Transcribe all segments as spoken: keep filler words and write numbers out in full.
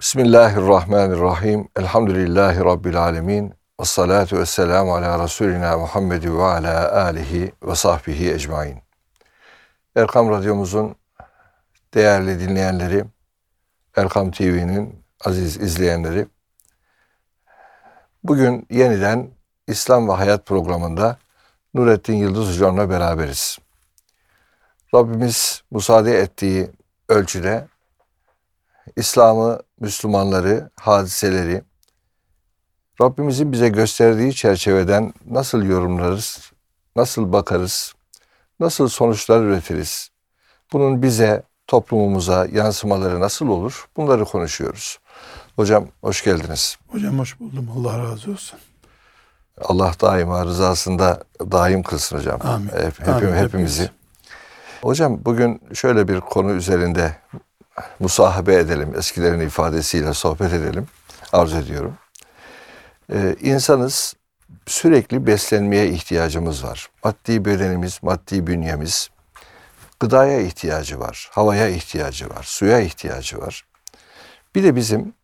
Bismillahirrahmanirrahim. Elhamdülillahi Rabbil alemin. Vessalatu vesselamu ala Resulina Muhammedi ve ala alihi ve sahbihi ecmain. Erkam Radyomuzun değerli dinleyenleri, Erkam T V'nin aziz izleyenleri, bugün yeniden İslam ve Hayat programında Nurettin Yıldız Hocam'la beraberiz. Rabbimiz müsaade ettiği ölçüde İslam'ı, Müslümanları, hadiseleri Rabbimizin bize gösterdiği çerçeveden nasıl yorumlarız, nasıl bakarız, nasıl sonuçlar üretiriz, bunun bize, toplumumuza yansımaları nasıl olur, bunları konuşuyoruz. Hocam hoş geldiniz. Hocam hoş buldum. Allah razı olsun. Allah daima rızasında daim kılsın hocam. Amin. Hep, hepim, Amin. Hepimizi. Hocam bugün şöyle bir konu üzerinde musahabe edelim, eskilerin ifadesiyle sohbet edelim, arzu ediyorum. Ee, insanız, sürekli beslenmeye ihtiyacımız var. Maddi bedenimiz, maddi bünyemiz, gıdaya ihtiyacı var, havaya ihtiyacı var, suya ihtiyacı var. Bir de bizim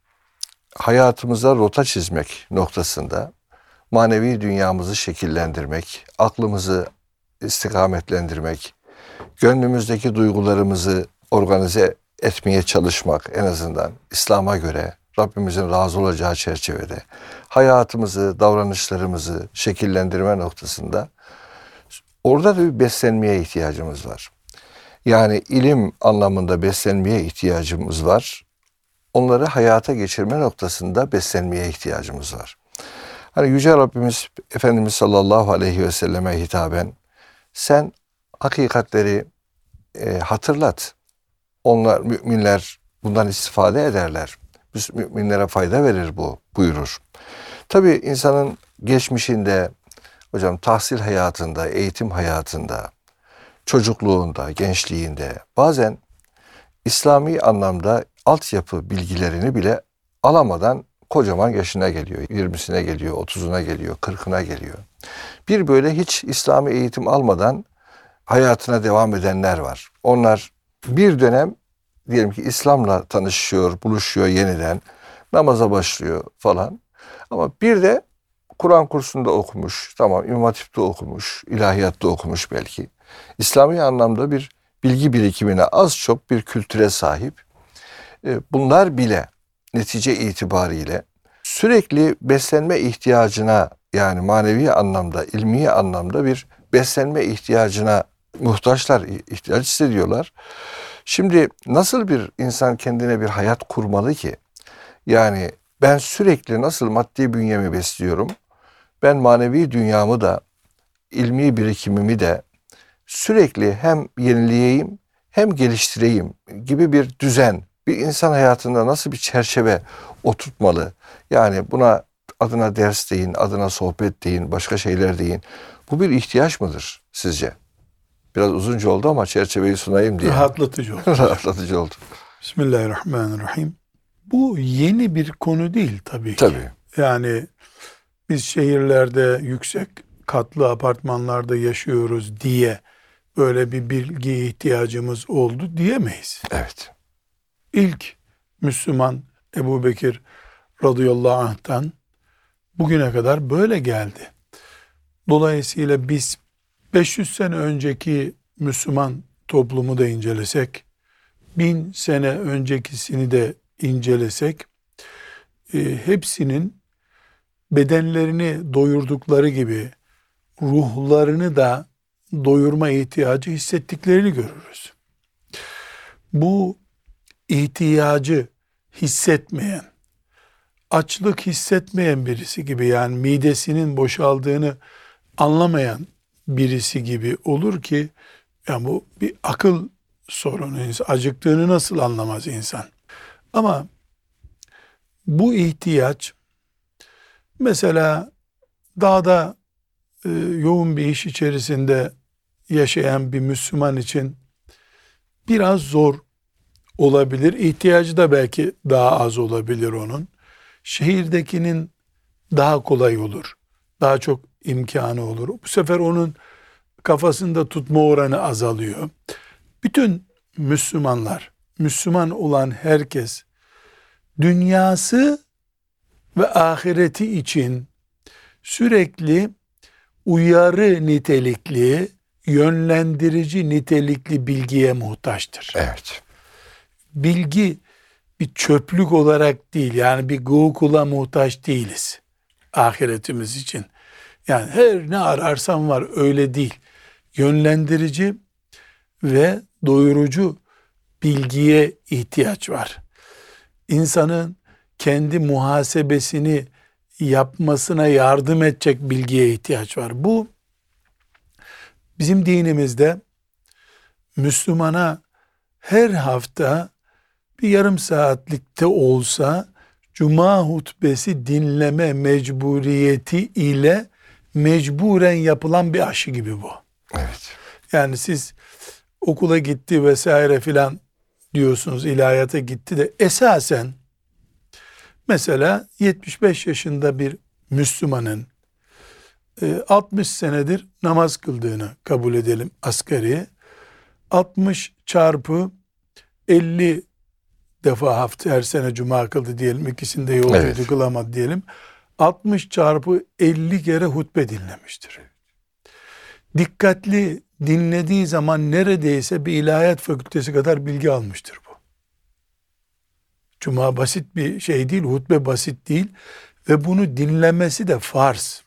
hayatımıza rota çizmek noktasında manevi dünyamızı şekillendirmek, aklımızı istikametlendirmek, gönlümüzdeki duygularımızı organize etmeye çalışmak, en azından İslam'a göre Rabbimizin razı olacağı çerçevede hayatımızı, davranışlarımızı şekillendirme noktasında orada da bir beslenmeye ihtiyacımız var. Yani ilim anlamında beslenmeye ihtiyacımız var. Onları hayata geçirme noktasında beslenmeye ihtiyacımız var. Hani Yüce Rabbimiz Efendimiz sallallahu aleyhi ve selleme hitaben sen hakikatleri e, hatırlat. Onlar, müminler bundan istifade ederler. Müminlere fayda verir bu buyurur. Tabii insanın geçmişinde, hocam tahsil hayatında, eğitim hayatında, çocukluğunda, gençliğinde bazen İslami anlamda altyapı bilgilerini bile alamadan kocaman yaşına geliyor. yirmisine geliyor, otuzuna geliyor, kırkına geliyor. Bir böyle hiç İslami eğitim almadan hayatına devam edenler var. Onlar bir dönem diyelim ki İslam'la tanışıyor, buluşuyor yeniden, namaza başlıyor falan. Ama bir de Kur'an kursunda okumuş, tamam İmam Hatip'te okumuş, ilahiyatta okumuş belki. İslami anlamda bir bilgi birikimine az çok bir kültüre sahip. Bunlar bile netice itibariyle sürekli beslenme ihtiyacına, yani manevi anlamda, ilmi anlamda bir beslenme ihtiyacına muhtaçlar, ihtiyaç hissediyorlar. Şimdi nasıl bir insan kendine bir hayat kurmalı ki? Yani ben sürekli nasıl maddi bünyemi besliyorum, ben manevi dünyamı da, ilmi birikimimi de sürekli hem yenileyeyim hem geliştireyim gibi bir düzen, bir insan hayatında nasıl bir çerçeve oturtmalı? Yani buna adına ders deyin, adına sohbet deyin, başka şeyler deyin. Bu bir ihtiyaç mıdır sizce? Biraz uzunca oldu ama çerçeveyi sunayım diye. Rahatlatıcı oldu. Rahatlatıcı oldu. Bismillahirrahmanirrahim. Bu yeni bir konu değil tabii, tabii ki. Yani biz şehirlerde yüksek katlı apartmanlarda yaşıyoruz diye böyle bir bilgiye ihtiyacımız oldu diyemeyiz. Evet. İlk Müslüman Ebu Bekir radıyallahu anh'tan bugüne kadar böyle geldi. Dolayısıyla biz beş yüz sene önceki Müslüman toplumu da incelesek, bin sene öncekisini de incelesek, e, hepsinin bedenlerini doyurdukları gibi ruhlarını da doyurma ihtiyacı hissettiklerini görürüz. Bu ihtiyacı hissetmeyen, açlık hissetmeyen birisi gibi, yani midesinin boşaldığını anlamayan birisi gibi olur ki, yani bu bir akıl sorunu. Acıktığını nasıl anlamaz insan? Ama bu ihtiyaç, mesela dağda e, yoğun bir iş içerisinde yaşayan bir Müslüman için biraz zor olabilir. İhtiyacı da belki daha az olabilir onun. Şehirdekinin daha kolay olur, daha çok imkanı olur. Bu sefer onun kafasında tutma oranı azalıyor. Bütün Müslümanlar, Müslüman olan herkes dünyası ve ahireti için sürekli uyarı nitelikli, yönlendirici nitelikli bilgiye muhtaçtır. Evet. Bilgi bir çöplük olarak değil, yani bir Google'a muhtaç değiliz ahiretimiz için. Yani her ne ararsan var, öyle değil. Yönlendirici ve doyurucu bilgiye ihtiyaç var. İnsanın kendi muhasebesini yapmasına yardım edecek bilgiye ihtiyaç var. Bu bizim dinimizde Müslümana her hafta bir yarım saatlikte olsa cuma hutbesi dinleme mecburiyeti ile mecburen yapılan bir aşı gibi bu. Evet. Yani siz okula gitti vesaire filan diyorsunuz, ilahiyata gitti de esasen mesela yetmiş beş yaşında bir Müslümanın altmış senedir namaz kıldığını kabul edelim asgari. altmış çarpı elli defa hafta, her sene cuma kıldı diyelim, ikisini de yolculuk evet. kılamadı diyelim. altmış çarpı elli kere hutbe dinlemiştir. Dikkatli dinlediği zaman neredeyse bir ilahiyat fakültesi kadar bilgi almıştır bu. Cuma basit bir şey değil, hutbe basit değil ve bunu dinlemesi de farz.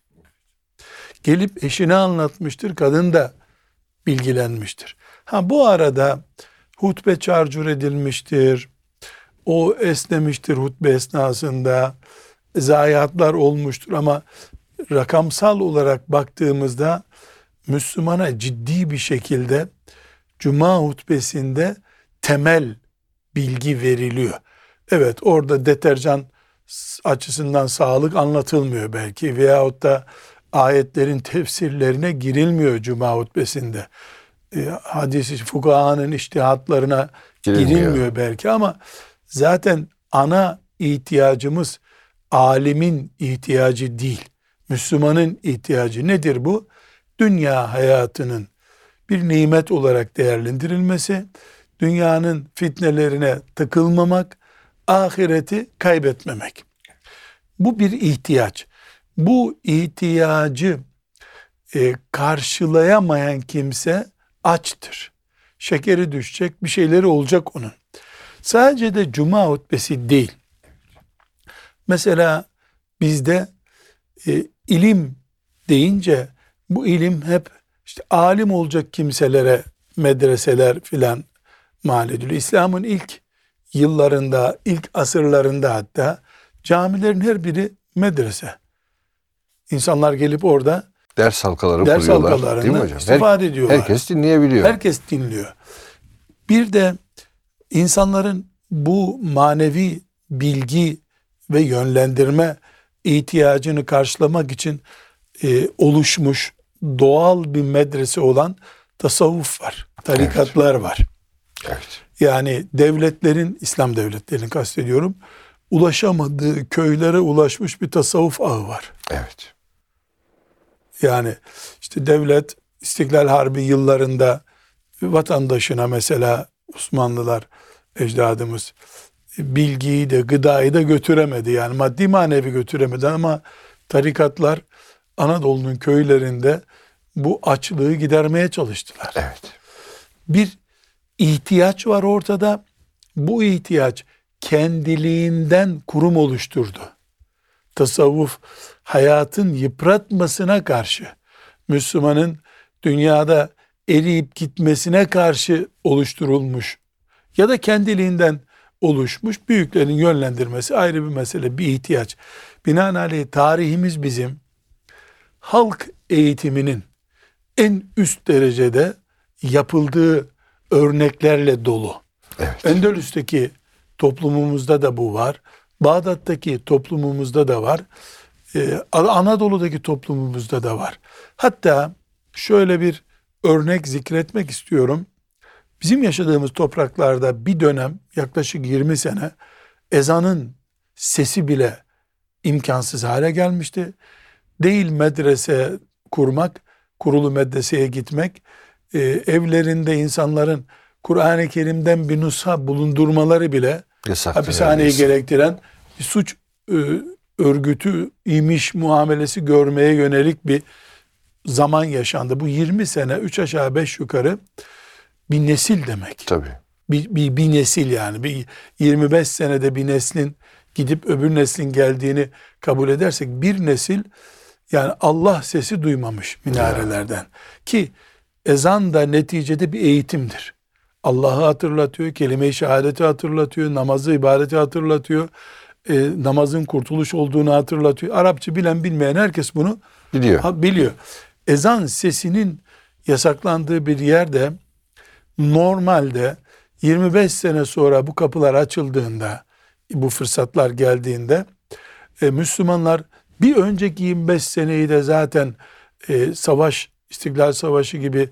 Gelip eşine anlatmıştır, kadın da bilgilenmiştir. Ha bu arada hutbe çarçur edilmiştir, o esnemiştir hutbe esnasında, zayiatlar olmuştur ama rakamsal olarak baktığımızda Müslümana ciddi bir şekilde cuma hutbesinde temel bilgi veriliyor. Evet, orada deterjan açısından sağlık anlatılmıyor belki veyahut da ayetlerin tefsirlerine girilmiyor cuma hutbesinde. E, hadis-i fukahanın içtihatlarına girilmiyor. girilmiyor belki ama zaten ana ihtiyacımız alimin ihtiyacı değil. Müslümanın ihtiyacı nedir bu? Dünya hayatının bir nimet olarak değerlendirilmesi, dünyanın fitnelerine takılmamak, ahireti kaybetmemek. Bu bir ihtiyaç. Bu ihtiyacı e, karşılayamayan kimse açtır. Şekeri düşecek, bir şeyleri olacak onun. Sadece de cuma hutbesi değil. Mesela bizde e, ilim deyince bu ilim hep işte alim olacak kimselere medreseler filan mal ediliyor. İslam'ın ilk yıllarında, ilk asırlarında hatta camilerin her biri medrese. İnsanlar gelip orada ders halkaları ders kuruyorlar, değil mi hocam? İstifade her, ediyorlar. Herkes dinleyebiliyor. Herkes dinliyor. Bir de insanların bu manevi bilgi ve yönlendirme ihtiyacını karşılamak için e, oluşmuş doğal bir medrese olan tasavvuf var, tarikatlar evet. var. Evet. Yani devletlerin, İslam devletlerini kastediyorum, ulaşamadığı köylere ulaşmış bir tasavvuf ağı var. Evet. Yani işte devlet İstiklal Harbi yıllarında vatandaşına mesela Osmanlılar, ecdadımız bilgiyi de gıdayı da götüremedi. Yani maddi manevi götüremedi ama tarikatlar Anadolu'nun köylerinde bu açlığı gidermeye çalıştılar. Evet. Bir ihtiyaç var ortada. Bu ihtiyaç kendiliğinden kurum oluşturdu. Tasavvuf hayatın yıpratmasına karşı, Müslümanın dünyada eriyip gitmesine karşı oluşturulmuş ya da kendiliğinden oluşmuş, büyüklerin yönlendirmesi ayrı bir mesele, bir ihtiyaç. Binaenaleyh tarihimiz bizim halk eğitiminin en üst derecede yapıldığı örneklerle dolu. Evet. Endülüs'teki toplumumuzda da bu var. Bağdat'taki toplumumuzda da var. Ee, Anadolu'daki toplumumuzda da var. Hatta şöyle bir örnek zikretmek istiyorum. Bizim yaşadığımız topraklarda bir dönem, yaklaşık yirmi sene, ezanın sesi bile imkansız hale gelmişti. Değil medrese kurmak, kurulu medreseye gitmek, e, evlerinde insanların Kur'an-ı Kerim'den bir nusha bulundurmaları bile yasaktır. Hapishaneyi yani gerektiren suç e, örgütü imiş muamelesi görmeye yönelik bir zaman yaşandı. Bu yirmi sene üç aşağı beş yukarı bir nesil demek. Tabii. Bir, bir, bir nesil yani. Bir yirmi beş senede bir neslin gidip öbür neslin geldiğini kabul edersek bir nesil yani Allah sesi duymamış minarelerden. Ya. Ki ezan da neticede bir eğitimdir. Allah'ı hatırlatıyor, kelime-i şehadeti hatırlatıyor, namazı, ibadeti hatırlatıyor, e, namazın kurtuluş olduğunu hatırlatıyor. Arapça bilen bilmeyen herkes bunu biliyor. biliyor. Ezan sesinin yasaklandığı bir yerde normalde yirmi beş sene sonra bu kapılar açıldığında, bu fırsatlar geldiğinde e, Müslümanlar bir önceki yirmi beş seneyi de zaten e, savaş, İstiklal Savaşı gibi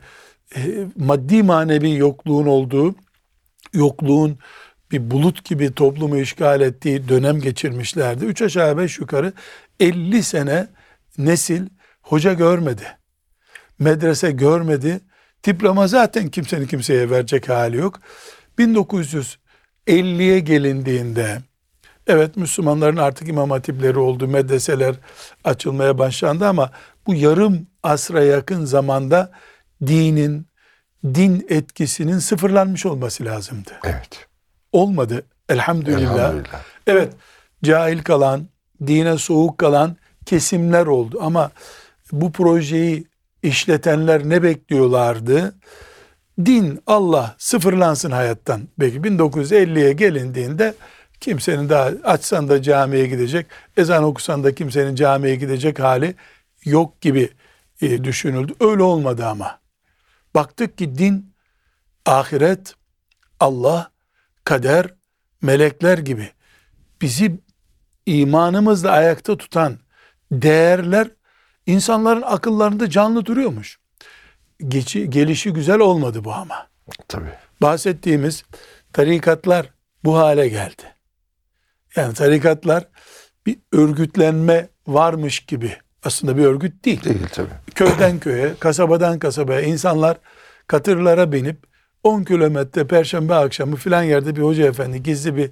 e, maddi manevi yokluğun olduğu, yokluğun bir bulut gibi toplumu işgal ettiği dönem geçirmişlerdi. Üç aşağı beş yukarı elli sene nesil hoca görmedi, medrese görmedi, diploma zaten kimsenin kimseye verecek hali yok. bin dokuz yüz elliye gelindiğinde evet Müslümanların artık imam hatipleri oldu, medreseler açılmaya başlandı ama bu yarım asra yakın zamanda dinin, din etkisinin sıfırlanmış olması lazımdı. Evet. Olmadı elhamdülillah. elhamdülillah. Evet, cahil kalan, dine soğuk kalan kesimler oldu ama bu projeyi işletenler ne bekliyorlardı? Din, Allah sıfırlansın hayattan. Belki bin dokuz yüz elliye gelindiğinde kimsenin daha açsan da camiye gidecek, ezan okusan da kimsenin camiye gidecek hali yok gibi e, düşünüldü. Öyle olmadı ama. Baktık ki din, ahiret, Allah, kader, melekler gibi bizi imanımızla ayakta tutan değerler insanların akıllarında canlı duruyormuş. Geçi, gelişi güzel olmadı bu ama. Tabii. Bahsettiğimiz tarikatlar bu hale geldi. Yani tarikatlar bir örgütlenme varmış gibi. Aslında bir örgüt değil. Değil tabii. Köyden köye, kasabadan kasabaya insanlar katırlara binip on kilometre perşembe akşamı filan yerde bir hoca efendi gizli bir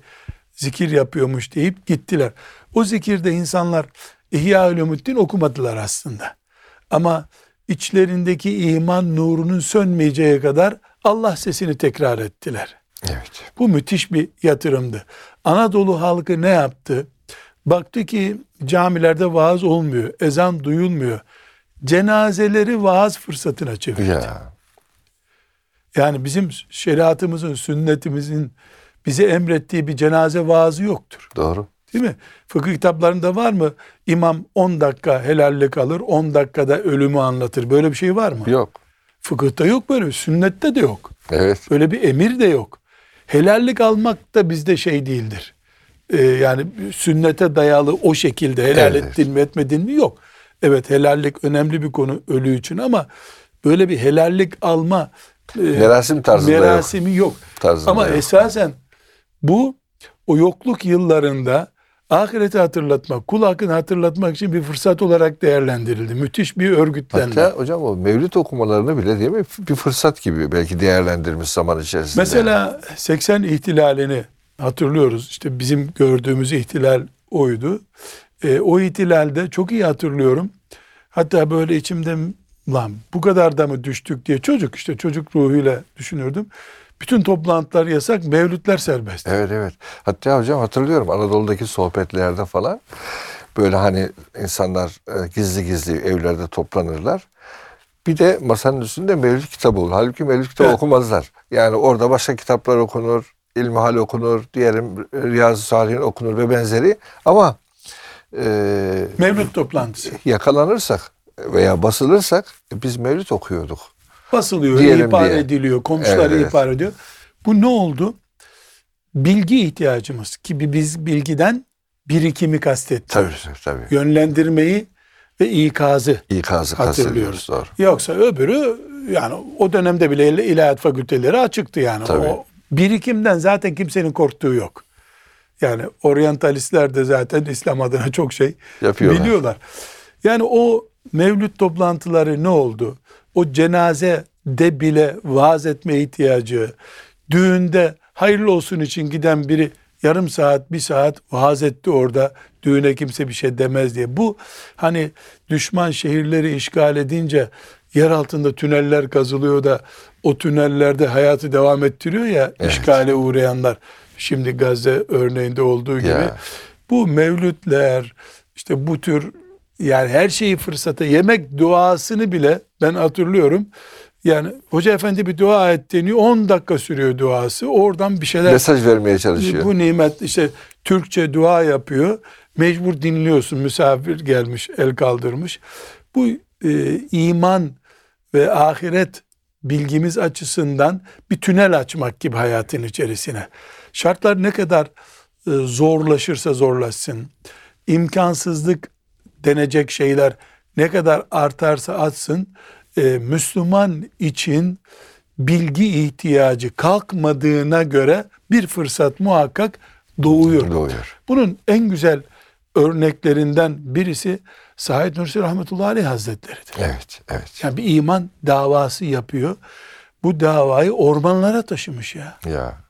zikir yapıyormuş deyip gittiler. O zikirde insanlar İhyâ-ül-müddin okumadılar aslında. Ama içlerindeki iman nurunun sönmeyeceği kadar Allah sesini tekrar ettiler. Evet. Bu müthiş bir yatırımdı. Anadolu halkı ne yaptı? Baktı ki camilerde vaaz olmuyor, ezan duyulmuyor. Cenazeleri vaaz fırsatına çevirdi. Ya. Yani bizim şeriatımızın, sünnetimizin bize emrettiği bir cenaze vaazı yoktur. Doğru. Değil mi? Fıkıh kitaplarında var mı? İmam on dakika helallik alır, on dakikada ölümü anlatır. Böyle bir şey var mı? Yok. Fıkıhta yok böyle, sünnette de yok. Evet. Öyle bir emir de yok. Helallik almak da bizde şey değildir. Ee, yani sünnete dayalı o şekilde helal evet. ettin mi etmedin mi yok. Evet, helallik önemli bir konu ölü için ama böyle bir helallik alma e, merasim tarzında merasimi yok. yok. Tarzında ama yok. Esasen bu o yokluk yıllarında ahireti hatırlatmak, kul hakkını hatırlatmak için bir fırsat olarak değerlendirildi. Müthiş bir örgütlenme. Hatta hocam o mevlid okumalarını bile değil mi? Bir fırsat gibi belki değerlendirmiş zaman içerisinde. Mesela seksen ihtilalini hatırlıyoruz. İşte bizim gördüğümüz ihtilal oydu. E, o ihtilalde çok iyi hatırlıyorum. Hatta böyle içimde lan bu kadar da mı düştük diye çocuk işte çocuk ruhuyla düşünürdüm. Bütün toplantılar yasak, mevlütler serbest. Evet evet. Hatta hocam hatırlıyorum Anadolu'daki sohbetlerde falan böyle hani insanlar e, gizli gizli evlerde toplanırlar. Bir de masanın üstünde mevlüt kitabı olur. Halbuki mevlüt kitabı evet. okumazlar. Yani orada başka kitaplar okunur, İlmihal okunur, diyelim Riyâzü's-Sâlihîn okunur ve benzeri. Ama e, mevlüt toplantısı. Yakalanırsak veya basılırsak biz mevlüt okuyorduk. Basılıyor, diyelim ihbar diye. ediliyor, komşular evet, ihbar evet. ediyor. Bu ne oldu? Bilgi ihtiyacımız ki biz bilgiden birikimi kastettik. Tabii, tabii. Yönlendirmeyi ve ikazı, ikazı hatırlıyoruz. Yoksa öbürü yani o dönemde bile ilahiyat fakülteleri açıktı yani. Tabii. O birikimden zaten kimsenin korktuğu yok. Yani oryantalistler de zaten İslam adına çok şey yapıyorlar. Biliyorlar. Yani o mevlüt toplantıları ne oldu? O cenazede bile vaaz etme ihtiyacı, düğünde hayırlı olsun için giden biri yarım saat, bir saat vaaz etti orada, düğüne kimse bir şey demez diye. Bu hani düşman şehirleri işgal edince yer altında tüneller kazılıyor da o tünellerde hayatı devam ettiriyor ya, evet, işgale uğrayanlar. Şimdi Gazze örneğinde olduğu gibi. Ya. Bu mevlütler, işte bu tür, yani her şeyi fırsata, yemek duasını bile ben hatırlıyorum. Yani hoca efendi bir dua et deniyor, on dakika sürüyor duası. Oradan bir şeyler, mesaj vermeye çalışıyor. Bu nimet, işte Türkçe dua yapıyor. Mecbur dinliyorsun, misafir gelmiş, el kaldırmış. Bu e, iman ve ahiret bilgimiz açısından bir tünel açmak gibi hayatın içerisine. Şartlar ne kadar e, zorlaşırsa zorlaşsın, imkansızlık denecek şeyler ne kadar artarsa artsın, e, Müslüman için bilgi ihtiyacı kalkmadığına göre bir fırsat muhakkak doğuyor. doğuyor. Bunun en güzel örneklerinden birisi Said Nursî rahmetullahi aleyh hazretleridir. Evet, evet. Yani bir iman davası yapıyor. Bu davayı ormanlara taşımış ya. Ya.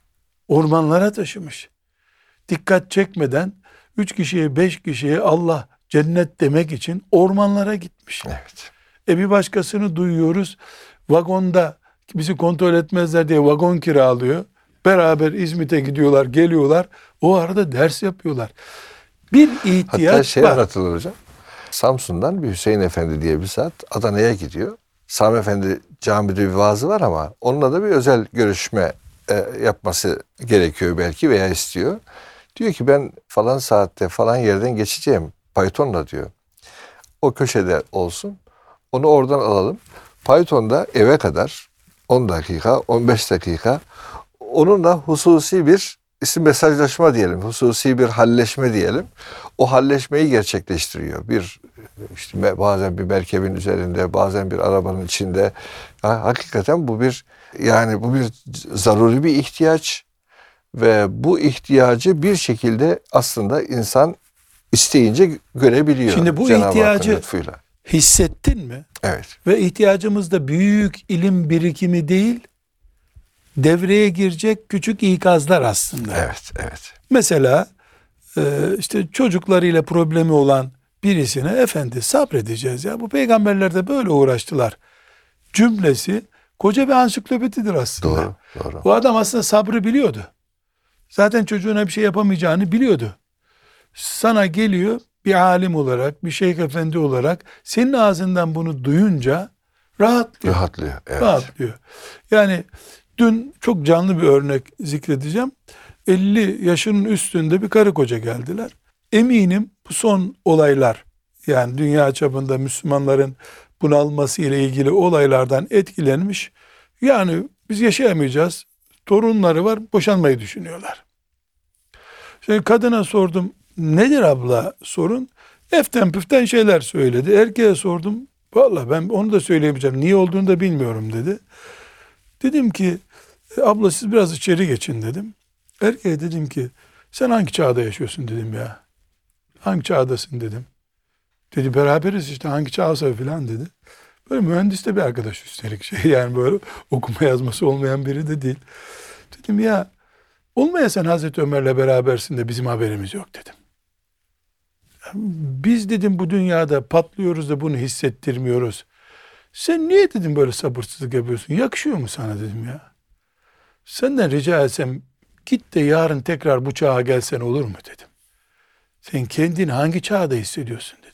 Ormanlara taşımış. Dikkat çekmeden üç kişiye, beş kişiye Allah cennet demek için ormanlara gitmiş. Evet. E bir başkasını duyuyoruz. Vagonda bizi kontrol etmezler diye vagon kiralıyor. Beraber İzmit'e gidiyorlar, geliyorlar. O arada ders yapıyorlar. Bir ihtiyaç var. Hatta şey anlatılır hocam. Samsun'dan bir Hüseyin Efendi diye bir zat Adana'ya gidiyor. Sami Efendi camide bir vaazı var ama onunla da bir özel görüşme yapması gerekiyor belki veya istiyor. Diyor ki ben falan saatte falan yerden geçeceğim Python'la diyor. O köşede olsun. Onu oradan alalım. Python'da eve kadar on dakika, on beş dakika onunla hususi bir isim mesajlaşma diyelim. Hususi bir halleşme diyelim. O halleşmeyi gerçekleştiriyor. Bir işte bazen bir merkebin üzerinde, bazen bir arabanın içinde. Ha, hakikaten bu bir yani bu bir zaruri bir ihtiyaç ve bu ihtiyacı bir şekilde aslında insan isteyince görebiliyor. Şimdi bu Cenab-ı ihtiyacı hissettin mi? Evet. Ve ihtiyacımız da büyük ilim birikimi değil, devreye girecek küçük ikazlar aslında. Evet, evet. Mesela işte çocuklarıyla problemi olan birisine efendi sabredeceğiz ya, bu peygamberler de böyle uğraştılar cümlesi koca bir ansiklopedidir aslında. Doğru, doğru. Bu adam aslında sabrı biliyordu. Zaten çocuğuna bir şey yapamayacağını biliyordu. Sana geliyor bir alim olarak, bir şeyh efendi olarak, senin ağzından bunu duyunca rahatlıyor. Rahatlıyor, evet. Rahatlıyor. Yani dün çok canlı bir örnek zikredeceğim. elli yaşının üstünde bir karı koca geldiler. Eminim bu son olaylar, yani dünya çapında Müslümanların bunalması ile ilgili olaylardan etkilenmiş. Yani biz yaşayamayacağız. Torunları var, boşanmayı düşünüyorlar. Şimdi kadına sordum, nedir abla sorun? Eften püften şeyler söyledi. Erkeğe sordum, vallahi ben onu da söyleyemeyeceğim, niye olduğunu da bilmiyorum dedi. Dedim ki, abla siz biraz içeri geçin dedim. Erkeğe dedim ki, sen hangi çağda yaşıyorsun dedim ya. Hangi çağdasın dedim. Dedi beraberiz işte, hangi çağsa filan dedi. Böyle mühendis de bir arkadaş üstelik şey, yani böyle okuma yazması olmayan biri de değil. Dedim ya olmaya sen Hazreti Ömer'le berabersin de bizim haberimiz yok dedim. Biz dedim bu dünyada patlıyoruz da bunu hissettirmiyoruz. Sen niye dedim böyle sabırsızlık yapıyorsun? Yakışıyor mu sana dedim ya. Senden rica etsem git de yarın tekrar bu çağa gelsen olur mu dedim. Sen kendini hangi çağda hissediyorsun dedim.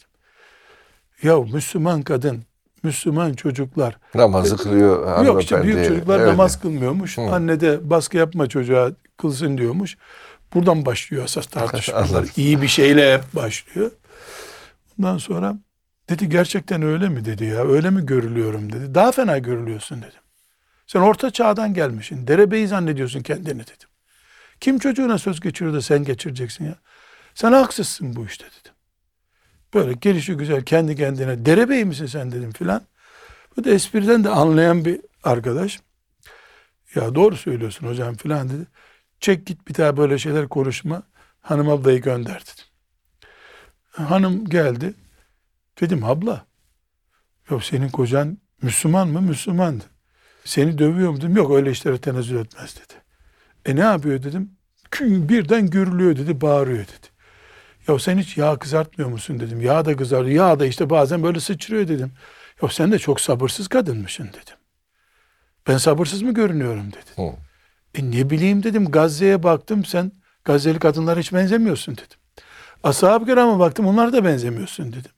Ya Müslüman kadın, Müslüman çocuklar namazı kılıyor. Yok işte büyük çocuklar öyle namaz kılmıyormuş. Hı. Anne de baskı yapma çocuğa kılsın diyormuş. Buradan başlıyor esas tartışmalar. İyi bir şeyle hep başlıyor. Ondan sonra dedi gerçekten öyle mi dedi ya, öyle mi görülüyorum dedi. Daha fena görülüyorsun dedim. Sen orta çağdan gelmişsin, derebeyi zannediyorsun kendini dedim. Kim çocuğuna söz geçiriyor da sen geçireceksin ya. Sen haksızsın bu işte dedim. Böyle gelişi güzel kendi kendine derebey misin sen dedim filan. Bu da espriden de anlayan bir arkadaş. Ya doğru söylüyorsun hocam filan dedi. Çek git bir daha böyle şeyler konuşma. Hanım ablayı gönder dedim. Hanım geldi. Dedim abla. Yok senin kocan Müslüman mı? Müslümandı. Seni dövüyor mu dedim. Yok öyle işlere tenezzül etmez dedi. E ne yapıyor dedim. birden gürülüyor dedi, bağırıyor dedi. Ya sen hiç yağ kızartmıyor musun dedim. Yağ da kızarıyor, yağ da işte bazen böyle sıçrıyor dedim. Ya sen de çok sabırsız kadınmışsın dedim. Ben sabırsız mı görünüyorum dedi. Hmm. E ne bileyim dedim, Gazze'ye baktım, sen Gazze'li kadınlara hiç benzemiyorsun dedim. Ashab-ı kirama baktım, onlara da benzemiyorsun dedim.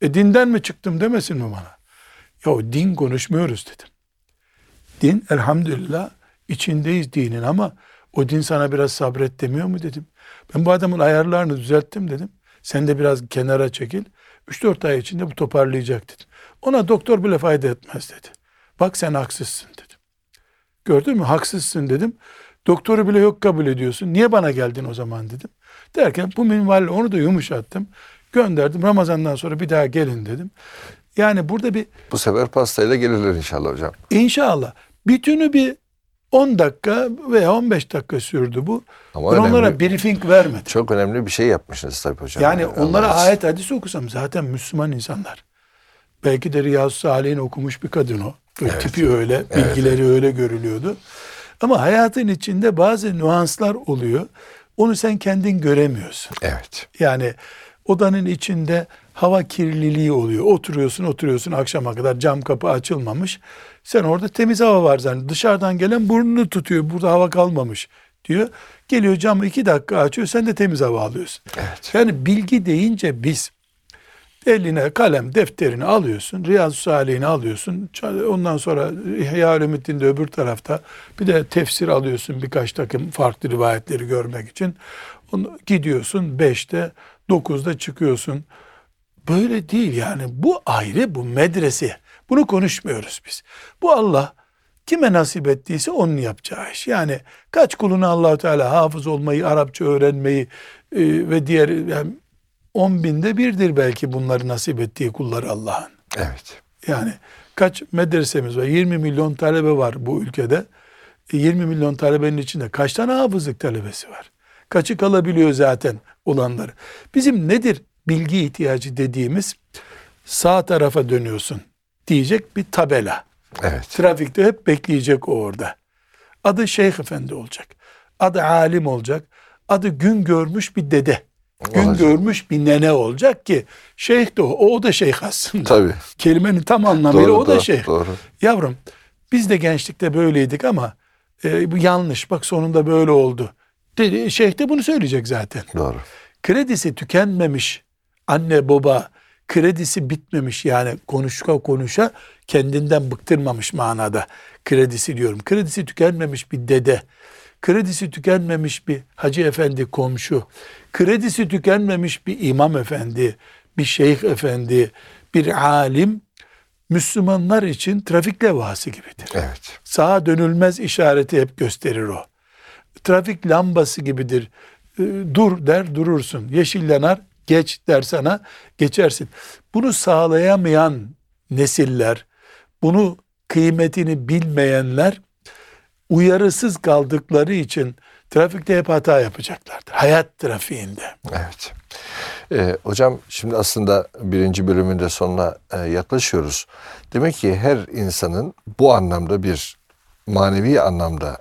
E dinden mi çıktım demesin mi bana? Ya din konuşmuyoruz dedim. Din elhamdülillah içindeyiz dinin, ama o din sana biraz sabret demiyor mu dedim. Ben bu adamın ayarlarını düzelttim dedim. Sen de biraz kenara çekil. üç dört ay içinde bu toparlayacak dedim. Ona doktor bile fayda etmez dedi. Bak sen haksızsın dedim. Gördün mü, haksızsın dedim. Doktoru bile yok kabul ediyorsun. Niye bana geldin o zaman dedim. Derken bu minvalle onu da yumuşattım. Gönderdim. Ramazan'dan sonra bir daha gelin dedim. Yani burada bir... Bu sefer pastayla gelirler inşallah hocam. İnşallah. Bütünü bir on dakika veya on beş dakika sürdü bu. Ama ben önemli, onlara briefing vermedim. Çok önemli bir şey yapmışsınız tabii hocam. Yani, yani onlara anlarsın. Ayet hadis okusam zaten Müslüman insanlar. Belki de Riyâzü's-Sâlihîn okumuş bir kadın o. Evet. Tipi öyle, bilgileri evet. öyle görülüyordu. Ama hayatın içinde bazı nüanslar oluyor. Onu sen kendin göremiyorsun. Evet. Yani odanın içinde hava kirliliği oluyor. Oturuyorsun, oturuyorsun akşama kadar cam kapı açılmamış. Sen orada temiz hava var zannediyorsun. Dışarıdan gelen burnunu tutuyor. Burada hava kalmamış diyor. Geliyor camı iki dakika açıyor. Sen de temiz hava alıyorsun. Evet. Yani bilgi deyince biz eline kalem defterini alıyorsun. Riyâzü's-Sâlihîn'i alıyorsun. Ondan sonra İhyâ-ül-müddin'de öbür tarafta bir de tefsir alıyorsun. Birkaç takım farklı rivayetleri görmek için. Onu gidiyorsun beşte, dokuzda çıkıyorsun. Böyle değil yani. Bu ayrı, bu medrese. Bunu konuşmuyoruz biz. Bu Allah kime nasip ettiyse onun yapacağı iş. Yani kaç kuluna Allah-u Teala hafız olmayı, Arapça öğrenmeyi e, ve diğer... Yani on binde birdir belki bunları nasip ettiği kulları Allah'ın. Evet. Yani kaç medresemiz var? yirmi milyon talebe var bu ülkede. yirmi milyon talebenin içinde kaç tane hafızlık talebesi var? Kaçı kalabiliyor zaten olanları? Bizim nedir bilgi ihtiyacı dediğimiz? Sağ tarafa dönüyorsun diyecek bir tabela. Evet. Trafikte hep bekleyecek o orada. Adı Şeyh Efendi olacak. Adı alim olacak. Adı gün görmüş bir dede. Gün olacak. Görmüş bir nene olacak ki şeyh de o, o da şeyh aslında. Tabii. Kelimenin tam anlamıyla doğru, o da doğru, şeyh. Doğru. Yavrum biz de gençlikte böyleydik ama e, bu yanlış, bak sonunda böyle oldu. De, şeyh de bunu söyleyecek zaten. Doğru. Kredisi tükenmemiş anne baba, kredisi bitmemiş, yani konuşa konuşa kendinden bıktırmamış manada kredisi diyorum. Kredisi tükenmemiş bir dede, kredisi tükenmemiş bir hacı efendi komşu, kredisi tükenmemiş bir imam efendi, bir şeyh efendi, bir alim, Müslümanlar için trafik levhası gibidir. Evet. Sağa dönülmez işareti hep gösterir o. Trafik lambası gibidir. Dur der durursun. Yeşil yanar, geç der sana, geçersin. Bunu sağlayamayan nesiller, bunu kıymetini bilmeyenler, uyarısız kaldıkları için trafikte hep hata yapacaklardır. Hayat trafiğinde. Evet. Ee, hocam şimdi aslında birinci bölümün de sonuna e, yaklaşıyoruz. Demek ki her insanın bu anlamda bir manevi anlamda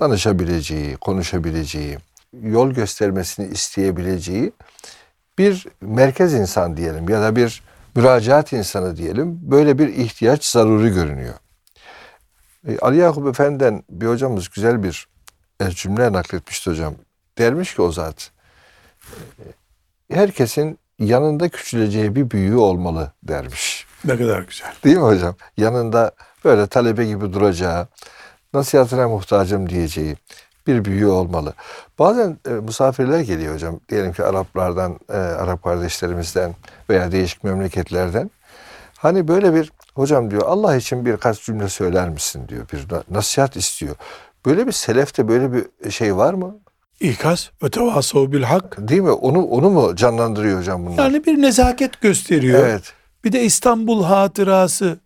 danışabileceği, konuşabileceği, yol göstermesini isteyebileceği bir merkez insan diyelim ya da bir müracaat insanı diyelim. Böyle bir ihtiyaç zaruri görünüyor. Ali Yakup Efendi'den bir hocamız güzel bir cümle nakletmişti hocam. Dermiş ki o zat, herkesin yanında küçüleceği bir büyüğü olmalı dermiş. Ne kadar güzel. Değil mi hocam? Yanında böyle talebe gibi duracağı, nasihatine muhtacım diyeceği bir büyüğü olmalı. Bazen e, misafirler geliyor hocam. Diyelim ki Araplardan, e, Arap kardeşlerimizden veya değişik memleketlerden. Hani böyle bir hocam diyor, Allah için birkaç cümle söyler misin diyor. Bir nasihat istiyor. Böyle bir selefte böyle bir şey var mı? İkaz ve tevasav bil hak. Değil mi? Onu onu mu canlandırıyor hocam bunlar? Yani bir nezaket gösteriyor. Evet. Bir de İstanbul hatırası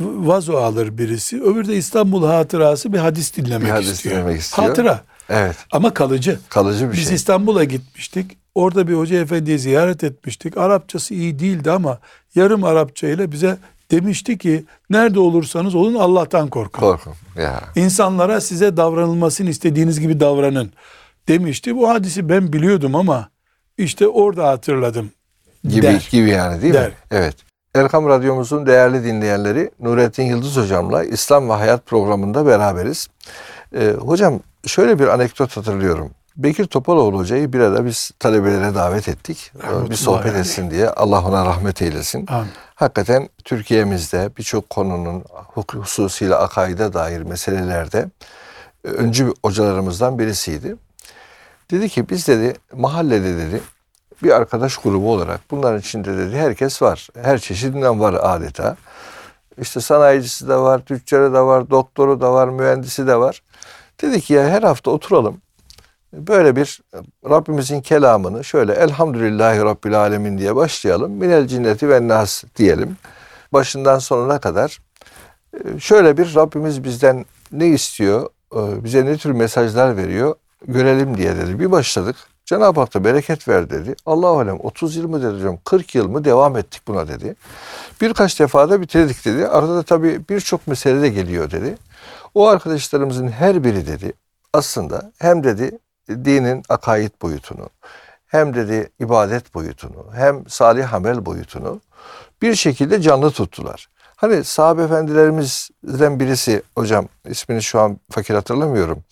vazo alır birisi. Öbürü de İstanbul hatırası bir hadis dinlemek, bir hadis istiyor. dinlemek istiyor. Hatıra. Evet. Ama kalıcı. Kalıcı bir Biz şey. Biz İstanbul'a gitmiştik. Orada bir hoca efendiyi ziyaret etmiştik. Arapçası iyi değildi ama yarım Arapça ile bize demişti ki nerede olursanız olun Allah'tan korkun. Korkun. Ya. İnsanlara size davranılmasını istediğiniz gibi davranın. demişti. Bu hadisi ben biliyordum ama işte orada hatırladım. Gibi der. gibi yani değil der. mi? Evet. Erkam Radyomuzun değerli dinleyenleri, Nurettin Yıldız hocamla İslam ve Hayat programında beraberiz. Ee, hocam şöyle bir anekdot hatırlıyorum. Bekir Topaloğlu hocayı bir arada biz talebelere davet ettik. Rahmetim bir sohbet etsin diye. Allah ona rahmet eylesin. Amin. Hakikaten Türkiye'mizde birçok konunun, hususiyle akaide dair meselelerde öncü hocalarımızdan birisiydi. Dedi ki biz dedi mahallede dedi bir arkadaş grubu olarak, bunların içinde dedi herkes var. Her çeşidinden var adeta. İşte sanayicisi de var, tüccarı da var, doktoru da var, mühendisi de var. Dedi ki ya her hafta oturalım. Böyle bir Rabbimizin kelamını şöyle elhamdülillahi rabbil alemin diye başlayalım. Minel cinneti ve nas diyelim. Başından sonuna kadar şöyle bir Rabbimiz bizden ne istiyor, bize ne tür mesajlar veriyor görelim diye dedi. Bir başladık. Cenab-ı Hak da bereket ver dedi. Allah-u Alem otuz yıl mı dedi, kırk yıl mı devam ettik buna dedi. Birkaç defa da bitirdik dedi. Arada da tabii birçok mesele de geliyor dedi. O arkadaşlarımızın her biri dedi aslında hem dedi dinin akaid boyutunu, hem dedi ibadet boyutunu, hem salih amel boyutunu bir şekilde canlı tuttular. Hani sahabe efendilerimizden birisi hocam, ismini şu an fakir hatırlamıyorum,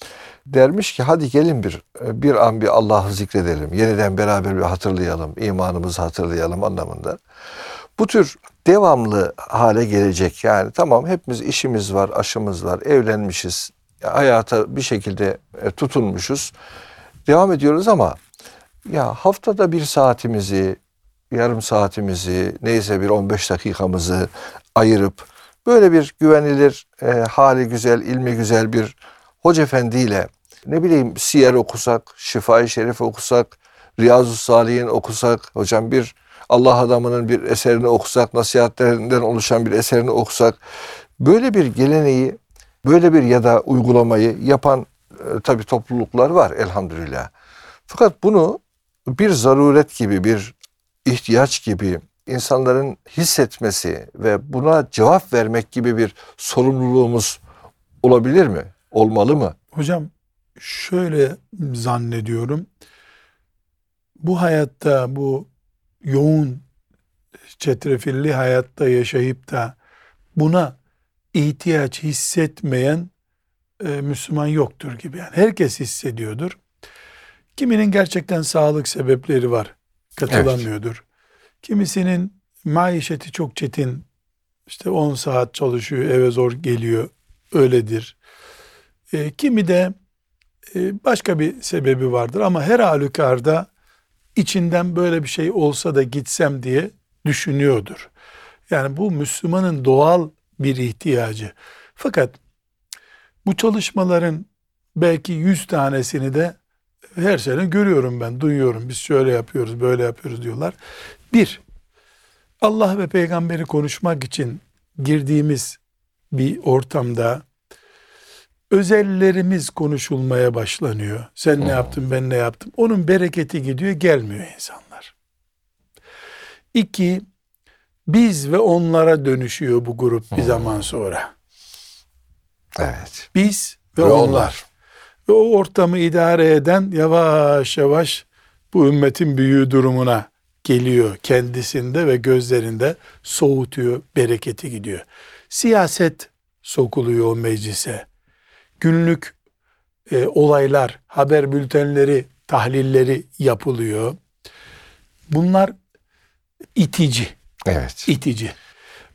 dermiş ki hadi gelin bir bir an bir Allah'ı zikredelim, yeniden beraber bir hatırlayalım, imanımızı hatırlayalım anlamında. Bu tür devamlı hale gelecek yani tamam hepimiz işimiz var, aşımız var, evlenmişiz, hayata bir şekilde tutunmuşuz, devam ediyoruz ama ya haftada bir saatimizi, yarım saatimizi, neyse bir on beş dakikamızı ayırıp böyle bir güvenilir, e, hali güzel, ilmi güzel bir hoca efendiyle ne bileyim siyer okusak, şifa-i şerif okusak, Riyâzü's-Sâlihîn okusak, hocam bir Allah adamının bir eserini okusak, nasihatlerinden oluşan bir eserini okusak, böyle bir geleneği, böyle bir ya da uygulamayı yapan e, tabii topluluklar var elhamdülillah. Fakat bunu bir zaruret gibi, bir ihtiyaç gibi, insanların hissetmesi ve buna cevap vermek gibi bir sorumluluğumuz olabilir mi? Olmalı mı? Hocam şöyle zannediyorum. Bu hayatta, bu yoğun çetrefilli hayatta yaşayıp da buna ihtiyaç hissetmeyen e, Müslüman yoktur gibi. Yani herkes hissediyordur. Kiminin gerçekten sağlık sebepleri var, katılamıyordur. Evet. Kimisinin maişeti çok çetin, işte on saat çalışıyor, eve zor geliyor, öyledir. E, kimi de e, başka bir sebebi vardır ama her halükarda içinden böyle bir şey olsa da gitsem diye düşünüyordur. Yani bu Müslümanın doğal bir ihtiyacı. Fakat bu çalışmaların belki yüz tanesini de her sene görüyorum ben, duyuyorum. Biz şöyle yapıyoruz, böyle yapıyoruz diyorlar. Bir, Allah ve peygamberi konuşmak için girdiğimiz bir ortamda özellerimiz konuşulmaya başlanıyor. Sen ne yaptın, ben ne yaptım? Onun bereketi gidiyor, gelmiyor insanlar. İki, biz ve onlara dönüşüyor bu grup bir zaman sonra. Evet. Biz ve, ve onlar. onlar. Ve o ortamı idare eden yavaş yavaş bu ümmetin büyüğü durumuna geliyor. Kendisinde ve gözlerinde soğutuyor, bereketi gidiyor. Siyaset sokuluyor o meclise. Günlük e, olaylar, haber bültenleri, tahlilleri yapılıyor. Bunlar itici. Evet. İtici.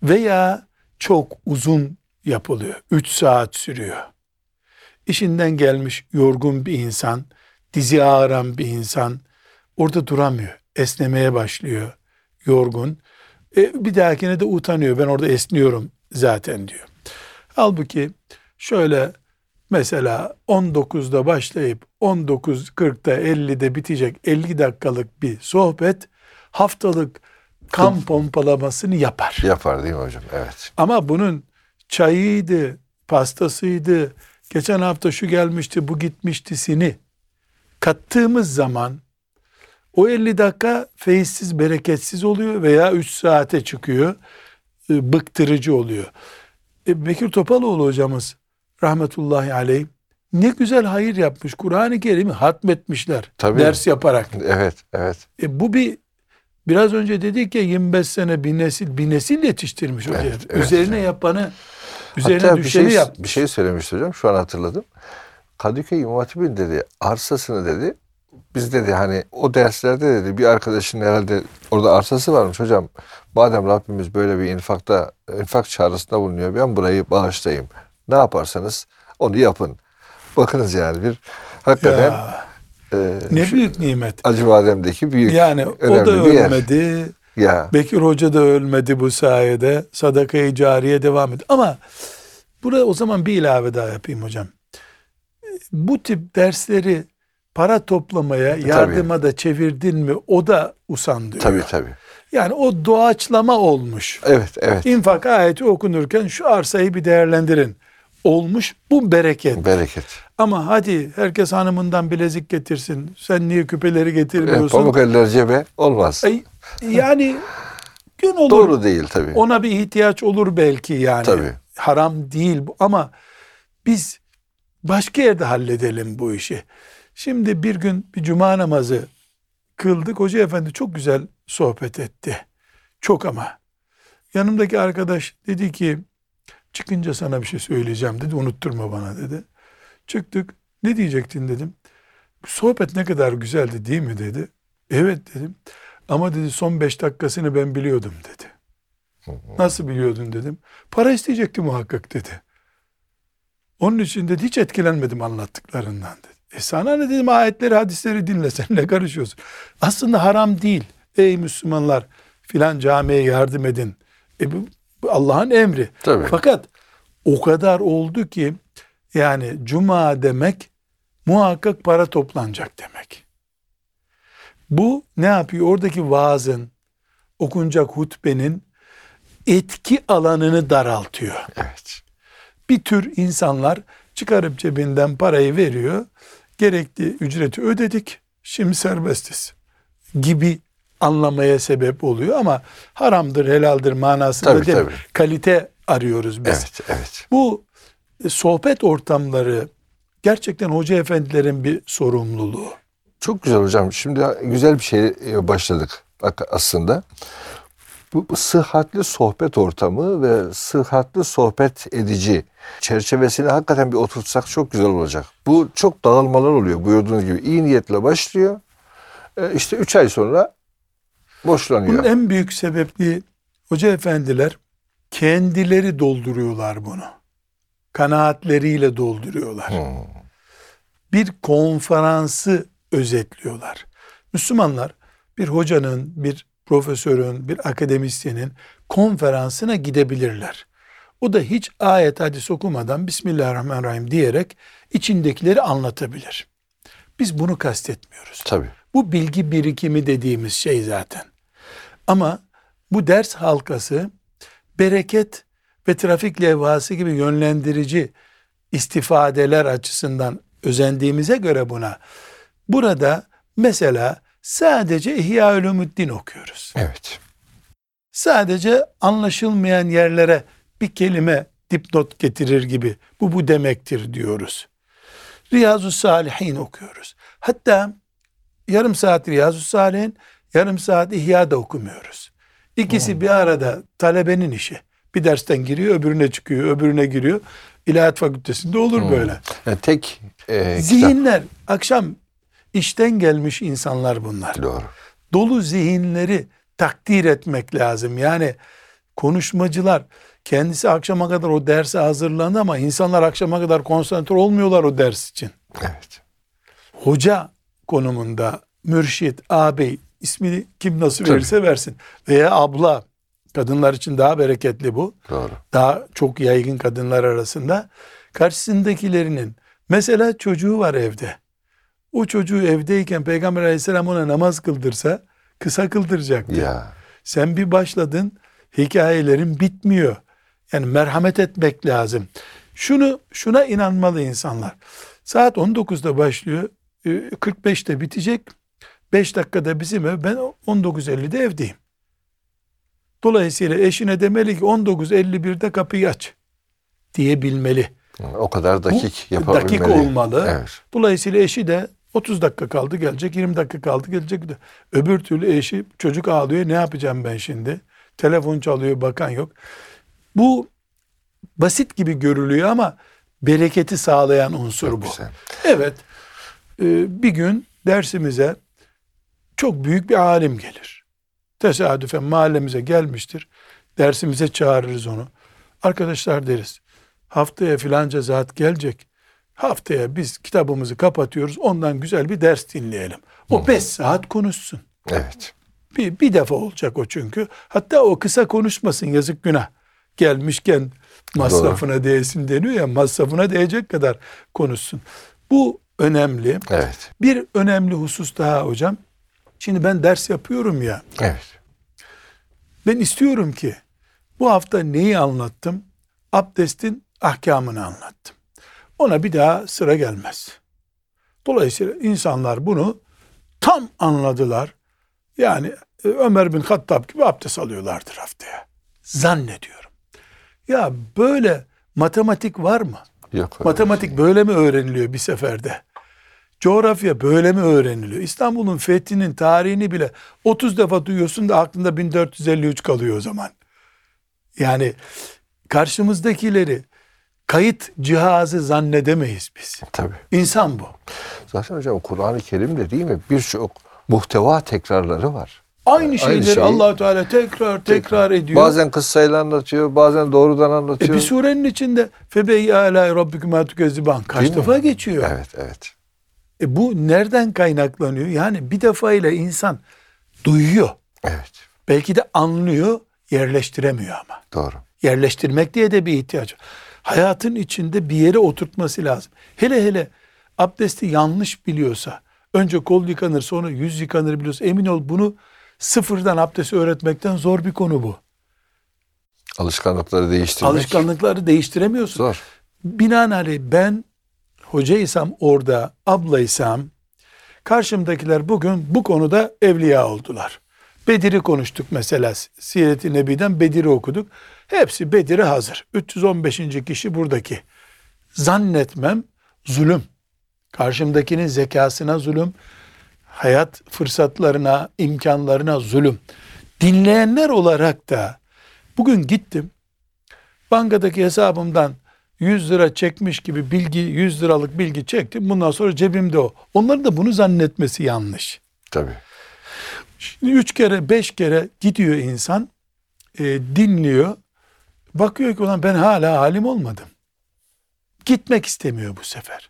Veya çok uzun yapılıyor. Üç saat sürüyor. İşinden gelmiş yorgun bir insan, dizi ağıran bir insan orada duramıyor. Esnemeye başlıyor. Yorgun. E, bir dahakine de utanıyor. Ben orada esniyorum zaten diyor. Halbuki şöyle mesela on dokuzda başlayıp on dokuz kırkta ellide bitecek elli dakikalık bir sohbet haftalık kan pompalamasını yapar. Yapar değil mi hocam? Evet. Ama bunun çayıydı, pastasıydı, geçen hafta şu gelmişti, bu gitmiştisini kattığımız zaman o elli dakika feyizsiz, bereketsiz oluyor veya üç saate çıkıyor, bıktırıcı oluyor. Bekir Topaloğlu hocamız rahmetullahi aleyh Ne güzel hayır yapmış. Kur'an-ı Kerim'i hatmetmişler. Tabii. Ders yaparak. Evet, evet. E bu bir biraz önce dedik ya yirmi beş sene bir nesil bir nesil yetiştirmiş hocam. Evet, evet, üzerine hocam. Yapanı üzerine hatta düşeni bir şey, yapmış. Bir şey söylemişti hocam. Şu an hatırladım. Kadıköy İmam Hatip'in dedi arsasını dedi. Biz dedi hani o derslerde dedi bir arkadaşın herhalde orada arsası varmış hocam. Madem Rabbimiz böyle bir infakta infak çağrısında bulunuyor, ben burayı bağışlayayım. Ne yaparsanız onu yapın. Bakınız yani bir hakikaten e, ne büyük nimet. Acıbadem'deki büyük yani o da ölmedi. Ya. Bekir Hoca da ölmedi bu sayede. Sadaka-i cariye devam etti. Ama buraya o zaman bir ilave daha yapayım hocam. Bu tip dersleri para toplamaya, yardıma tabii. da çevirdin mi o da usandırıyor. Tabii tabii. Yani o doğaçlama olmuş. Evet evet. İnfak ayeti okunurken şu arsayı bir değerlendirin. Olmuş bu bereket. Bereket. Ama hadi herkes hanımından bilezik getirsin. Sen niye küpeleri getirmiyorsun? E, pamuk eller cebe olmaz. E, yani gün olur. Doğru değil tabii. Ona bir ihtiyaç olur belki yani. Tabii. Haram değil bu ama biz başka yerde halledelim bu işi. Şimdi bir gün bir cuma namazı kıldık. Hoca efendi çok güzel sohbet etti. Çok ama. Yanımdaki arkadaş dedi ki çıkınca sana bir şey söyleyeceğim dedi. Unutturma bana dedi. Çıktık. Ne diyecektin dedim. Sohbet ne kadar güzeldi değil mi dedi. Evet dedim. Ama dedi son beş dakikasını ben biliyordum dedi. Nasıl biliyordun dedim. Para isteyecekti muhakkak dedi. Onun için dedi hiç etkilenmedim anlattıklarından dedi. E sana ne dedim ayetleri hadisleri dinle sen ne karışıyorsun. Aslında haram değil. Ey Müslümanlar filan camiye yardım edin. E bu Allah'ın emri. Tabii. Fakat o kadar oldu ki yani cuma demek muhakkak para toplanacak demek. Bu ne yapıyor? Oradaki vaazın okunacak hutbenin etki alanını daraltıyor. Evet. Bir tür insanlar çıkarıp cebinden parayı veriyor. Gerekli ücreti ödedik. Şimdi serbestiz gibi anlamaya sebep oluyor ama haramdır, helaldir manasında tabii, değil. Tabii. Kalite arıyoruz biz. Evet, evet. Bu sohbet ortamları gerçekten hoca efendilerin bir sorumluluğu. Çok güzel hocam. Şimdi güzel bir şey başladık aslında. Bu, bu sıhhatli sohbet ortamı ve sıhhatli sohbet edici çerçevesini hakikaten bir oturtsak çok güzel olacak. Bu çok dağılmalar oluyor buyurduğunuz gibi. İyi niyetle başlıyor. E işte üç ay sonra boşlanıyor. Bunun en büyük sebebi hoca efendiler kendileri dolduruyorlar bunu. Kanaatleriyle dolduruyorlar. Hmm. Bir konferansı özetliyorlar. Müslümanlar bir hocanın, bir profesörün, bir akademisyenin konferansına gidebilirler. O da hiç ayet hadis okumadan Bismillahirrahmanirrahim diyerek içindekileri anlatabilir. Biz bunu kastetmiyoruz. Tabii. Bu bilgi birikimi dediğimiz şey zaten. Ama bu ders halkası bereket ve trafik levhası gibi yönlendirici istifadeler açısından özendiğimize göre buna. Burada mesela sadece İhyâ-ül-müddin okuyoruz. Evet. Sadece anlaşılmayan yerlere bir kelime dipnot getirir gibi bu bu demektir diyoruz. Riyâzü's-Sâlihîn okuyoruz. Hatta yarım saat Riyâzü's-Sâlihîn, yarım saat İhya da okumuyoruz. İkisi hmm. bir arada talebenin işi. Bir dersten giriyor, öbürüne çıkıyor, öbürüne giriyor. İlahiyat fakültesinde olur hmm. böyle. Yani tek e, zihinler kitap. Akşam İşten gelmiş insanlar bunlar. Doğru. Dolu zihinleri takdir etmek lazım. Yani konuşmacılar kendisi akşama kadar o derse hazırlandı ama insanlar akşama kadar konsantre olmuyorlar o ders için. Evet. Hoca konumunda mürşit, ağabey ismini kim nasıl verirse tabii. versin. Veya abla kadınlar için daha bereketli bu. Doğru. Daha çok yaygın kadınlar arasında. Karşısındakilerinin mesela çocuğu var evde. O çocuğu evdeyken Peygamber Aleyhisselam ona namaz kıldırsa kısa kıldıracaktı. Ya. Sen bir başladın hikayelerin bitmiyor. Yani merhamet etmek lazım. Şunu şuna inanmalı insanlar. Saat on dokuzda başlıyor. kırk beşte bitecek. beş dakikada bizim ev. Ben on dokuz elli'de evdeyim. Dolayısıyla eşine demeli ki on dokuz elli bir'de kapıyı aç diyebilmeli. O kadar dakik yapabilmeli. Dakik olmalı. Evet. Dolayısıyla eşi de otuz dakika kaldı gelecek, yirmi dakika kaldı gelecek. Öbür türlü eşi, çocuk ağlıyor, ne yapacağım ben şimdi? Telefon çalıyor, bakan yok. Bu basit gibi görülüyor ama bereketi sağlayan unsur çok bu. Güzel. Evet. Bir gün dersimize çok büyük bir alim gelir. Tesadüfen mahallemize gelmiştir. Dersimize çağırırız onu. Arkadaşlar deriz, haftaya filanca zat gelecek. Haftaya biz kitabımızı kapatıyoruz. Ondan güzel bir ders dinleyelim. O beş saat konuşsun. Evet. Bir, bir defa olacak o çünkü. Hatta o kısa konuşmasın, yazık günah. Gelmişken masrafına doğru değsin deniyor ya, masrafına değecek kadar konuşsun. Bu önemli. Evet. Bir önemli husus daha hocam. Şimdi ben ders yapıyorum ya. Evet. Ben istiyorum ki bu hafta neyi anlattım? Abdestin ahkamını anlattım. Ona bir daha sıra gelmez. Dolayısıyla insanlar bunu tam anladılar. Yani Ömer bin Hattab gibi abdest alıyorlardır haftaya. Zannediyorum. Ya böyle matematik var mı? Yok, matematik öyle böyle mi öğreniliyor bir seferde? Coğrafya böyle mi öğreniliyor? İstanbul'un fethinin tarihini bile otuz defa duyuyorsun da aklında bin dört yüz elli üç kalıyor o zaman. Yani karşımızdakileri kayıt cihazı zannedemeyiz biz. Tabii. İnsan bu. Zaten hocam Kur'an-ı Kerim'de değil mi? Birçok muhteva tekrarları var. Aynı yani şeyleri şey, Allah-u Teala tekrar, tekrar tekrar ediyor. Bazen kıssayla anlatıyor, bazen doğrudan anlatıyor. E bir surenin içinde Febeyye alâ rabbikümâ tükezzibân kaç defa mi geçiyor? Evet, evet. E bu nereden kaynaklanıyor? Yani bir defayla insan duyuyor. Evet. Belki de anlıyor, yerleştiremiyor ama. Doğru. Yerleştirmek diye de bir ihtiyaç var. Hayatın içinde bir yere oturtması lazım. Hele hele abdesti yanlış biliyorsa, önce kol yıkanır sonra yüz yıkanır biliyorsa, emin ol bunu sıfırdan abdesti öğretmekten zor bir konu bu. Alışkanlıkları değiştirmek. Alışkanlıkları değiştiremiyorsun. Zor. Binaenaleyh ben hocaysam orada, ablaysam, karşımdakiler bugün bu konuda evliya oldular. Bedir'i konuştuk mesela. Siret-i Nebi'den Bedir'i okuduk. Hepsi Bedir'e hazır. üç yüz on beşinci kişi buradaki. Zannetmem zulüm. Karşımdakinin zekasına zulüm. Hayat fırsatlarına, imkanlarına zulüm. Dinleyenler olarak da bugün gittim. Bankadaki hesabımdan yüz lira çekmiş gibi bilgi, yüz liralık bilgi çektim. Bundan sonra cebimde o. Onların da bunu zannetmesi yanlış. Tabii. Şimdi üç kere, beş kere gidiyor insan, e, dinliyor. Bakıyor ki ulan ben hala alim olmadım. Gitmek istemiyor bu sefer.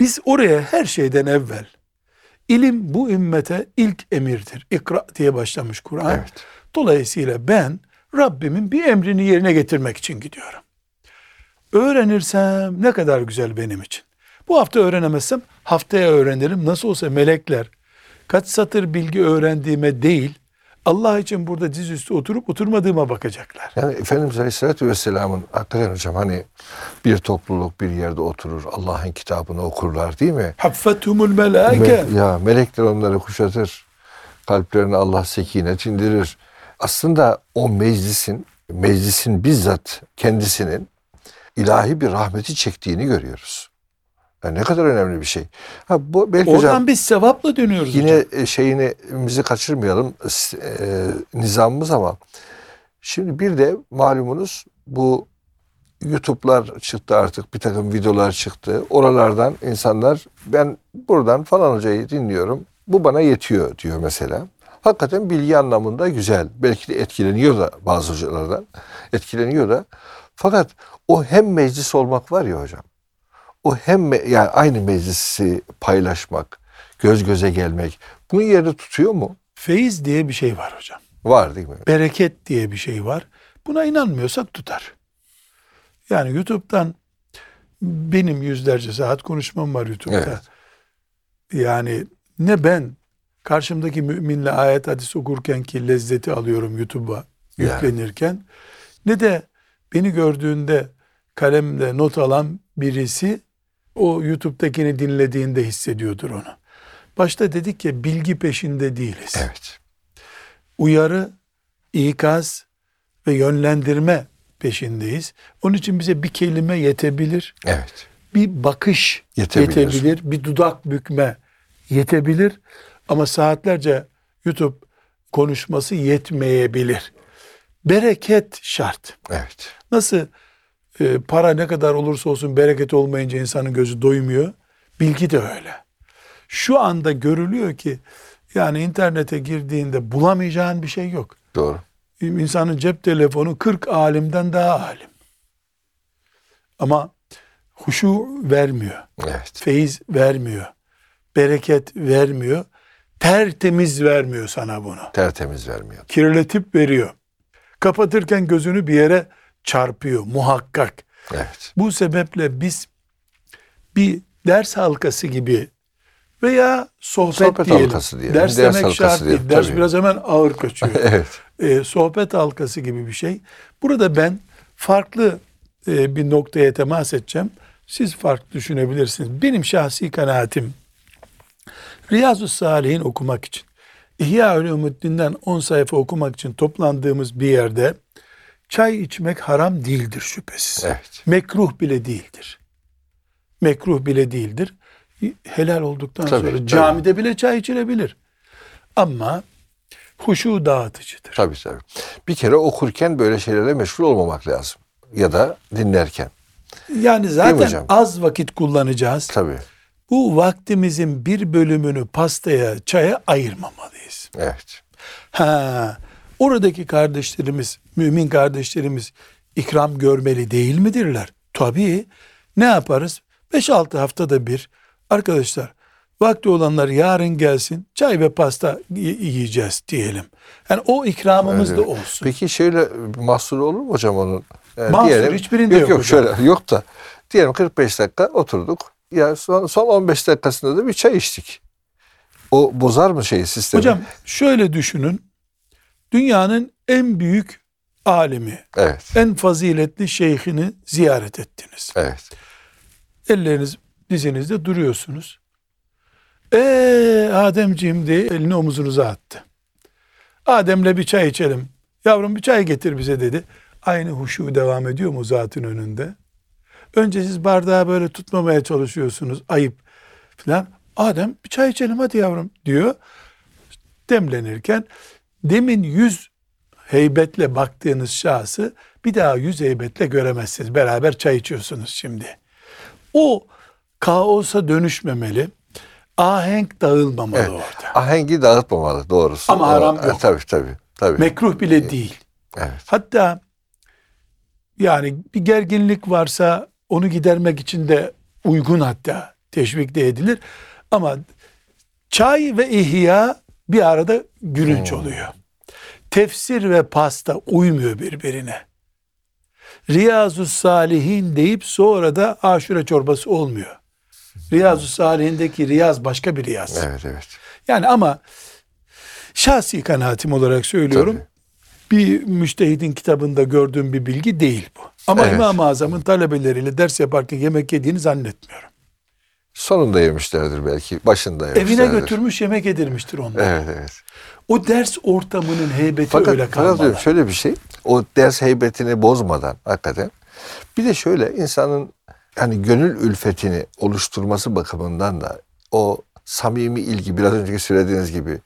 Biz oraya her şeyden evvel, ilim bu ümmete ilk emirdir. İkra diye başlamış Kur'an. Evet. Dolayısıyla ben Rabbimin bir emrini yerine getirmek için gidiyorum. Öğrenirsem ne kadar güzel benim için. Bu hafta öğrenemezsem haftaya öğrenirim. Nasıl olsa melekler kaç satır bilgi öğrendiğime değil, Allah için burada dizüstü oturup oturmadığıma bakacaklar. Yani Efendimiz Aleyhisselatü Vesselam'ın, hakikaten hocam hani bir topluluk bir yerde oturur, Allah'ın kitabını okurlar değil mi? Haffethumul melâke. Me- ya melekler onları kuşatır, kalplerine Allah sekinet indirir. Aslında o meclisin, meclisin bizzat kendisinin ilahi bir rahmeti çektiğini görüyoruz. Yani ne kadar önemli bir şey. Ha, bu belki oradan hocam, biz sevapla dönüyoruz. Yine hocam, şeyini bizi kaçırmayalım e, nizamımız ama şimdi bir de malumunuz bu YouTube'lar çıktı artık, bir takım videolar çıktı. Oralardan insanlar ben buradan falan hocayı dinliyorum, bu bana yetiyor diyor mesela. Hakikaten bilgi anlamında güzel. Belki de etkileniyor da bazı hocalardan. Etkileniyor da. Fakat o hem meclis olmak var ya hocam. O hem me- yani aynı meclisi paylaşmak, göz göze gelmek, bunun yerini tutuyor mu? Feyiz diye bir şey var hocam. Var değil mi? Bereket diye bir şey var. Buna inanmıyorsak tutar. Yani YouTube'dan benim yüzlerce saat konuşmam var YouTube'da. Evet. Yani ne ben karşımdaki müminle ayet hadis okurken ki lezzeti alıyorum YouTube'a yüklenirken, yani ne de beni gördüğünde kalemle not alan birisi o YouTube'dakini dinlediğinde hissediyordur onu. Başta dedik ya, bilgi peşinde değiliz. Evet. Uyarı, ikaz ve yönlendirme peşindeyiz. Onun için bize bir kelime yetebilir. Evet. Bir bakış yetebilir. yetebilir. Bir dudak bükme yetebilir. Ama saatlerce YouTube konuşması yetmeyebilir. Bereket şart. Evet. Nasıl e, para ne kadar olursa olsun bereket olmayınca insanın gözü doymuyor. Bilgi de öyle. Şu anda görülüyor ki yani internete girdiğinde bulamayacağın bir şey yok. Doğru. İnsanın cep telefonu kırk alimden daha alim. Ama huşu vermiyor. Evet. Feyiz vermiyor. Bereket vermiyor. Tertemiz vermiyor sana bunu. Tertemiz vermiyor. Kirletip veriyor. Kapatırken gözünü bir yere çarpıyor muhakkak. Evet. Bu sebeple biz bir ders halkası gibi veya sohbet, sohbet diyelim. Halkası diyelim. Ders, ders demek şart değil. Ders tabii. Biraz hemen ağır kaçıyor. Evet. Ee, sohbet halkası gibi bir şey. Burada ben farklı e, bir noktaya temas edeceğim. Siz farklı düşünebilirsiniz. Benim şahsi kanaatim Riyâzü's-Sâlihîn okumak için, İhyâ-ül-müddin'den on sayfa okumak için toplandığımız bir yerde çay içmek haram değildir şüphesiz. Evet. Mekruh bile değildir. Mekruh bile değildir. Helal olduktan tabii, sonra tabii. Camide bile çay içilebilir. Ama huşu dağıtıcıdır. Tabii tabii. Bir kere okurken böyle şeylerle meşgul olmamak lazım. Ya da dinlerken. Yani zaten az vakit kullanacağız. Tabii. Bu vaktimizin bir bölümünü pastaya, çaya ayırmamalıyız. Evet. Ha, oradaki kardeşlerimiz, mümin kardeşlerimiz ikram görmeli değil midirler? Tabii. Ne yaparız? beş altı haftada bir arkadaşlar, vakti olanlar yarın gelsin, çay ve pasta yiyeceğiz diyelim. Yani o ikramımız öyle da olsun. Peki şöyle mahsur olur mu hocam onun? Yani mahsur diyelim, hiçbirinde yok. Yok, yok şöyle yok da diyelim kırk beş dakika oturduk. Ya son, son on beş dakikasında da bir çay içtik. O bozar mı şeyi sistemi? Hocam şöyle düşünün. Dünyanın en büyük alimi, evet. En faziletli şeyhini ziyaret ettiniz. Evet. Elleriniz dizinizde duruyorsunuz. Eee Ademciğim diye elini omuzunuza attı. Adem'le bir çay içelim. Yavrum bir çay getir bize dedi. Aynı huşu devam ediyor mu zatın önünde? Önce siz bardağı böyle tutmamaya çalışıyorsunuz. Ayıp falan. Adem bir çay içelim hadi yavrum diyor. Demlenirken demin yüz heybetle baktığınız şahsı bir daha yüz heybetle göremezsiniz. Beraber çay içiyorsunuz şimdi. O kaosa dönüşmemeli. Ahenk dağılmamalı evet, orada. Ahengi dağıtmamalı doğrusu. Ama haram yok. E, tabii, tabii, tabii. Mekruh bile e, değil. Evet. Hatta yani bir gerginlik varsa onu gidermek için de uygun hatta teşvik de edilir. Ama çay ve ihya bir arada gülünç oluyor. Hmm. Tefsir ve pasta uymuyor birbirine. Riyâzü's-Sâlihîn deyip sonra da aşure çorbası olmuyor. Riyâzü's-Sâlihîn'deki riyaz başka bir riyaz. Evet evet. Yani ama şahsi kanaatim olarak söylüyorum. Tabii. Bir müçtehidin kitabında gördüğüm bir bilgi değil bu. Ama evet. İmam-ı Azam'ın talebeleriyle ders yaparken yemek yediğini zannetmiyorum. Sonunda yemişlerdir belki, başında yemişlerdir. Evine götürmüş yemek yedirmiştir onlara. Evet, evet. O ders ortamının heybeti fakat, öyle kalmalı. Fakat şöyle bir şey, o ders heybetini bozmadan hakikaten. Bir de şöyle insanın hani gönül ülfetini oluşturması bakımından da o samimi ilgi biraz önceki söylediğiniz gibi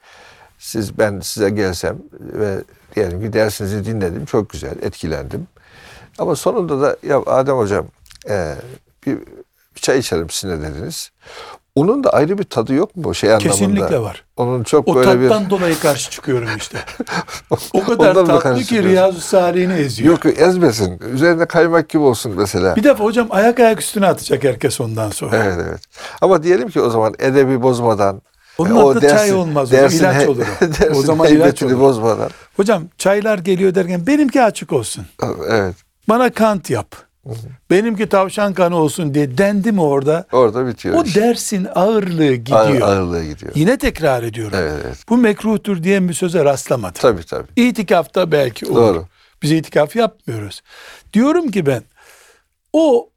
siz ben size gelsem ve diyelim ki dersinizi dinledim. Çok güzel, etkilendim. Ama sonunda da ya Adem hocam e, bir, bir çay içelim sizinle dediniz. Onun da ayrı bir tadı yok mu? Şey anlamında. Kesinlikle var. Onun çok o böyle tattan bir... dolayı karşı çıkıyorum işte. O kadar tatlı ki Riyâzü's-Sâlihîn'i eziyor. Yok yok ezmesin. Üzerine kaymak gibi olsun mesela. Bir defa hocam ayak ayak üstüne atacak herkes ondan sonra. Evet evet. Ama diyelim ki o zaman edebi bozmadan... Onun adı dersin, çay olmaz. Dersin, ilaç he, olur o. Dersin, o zaman ilaç olur. Bozmadan. Hocam çaylar geliyor derken benimki açık olsun. Evet. Bana kant yap. Hı hı. Benimki tavşan kanı olsun diye dendi mi orada? Orada bitiyor. O işte. Dersin ağırlığı gidiyor. Ağır, ağırlığı gidiyor. Yine tekrar ediyorum. Evet, evet. Bu mekruhtur diye bir söze rastlamadım. Tabii tabii. İtikafta belki olur. Doğru. Biz itikaf yapmıyoruz. Diyorum ki ben o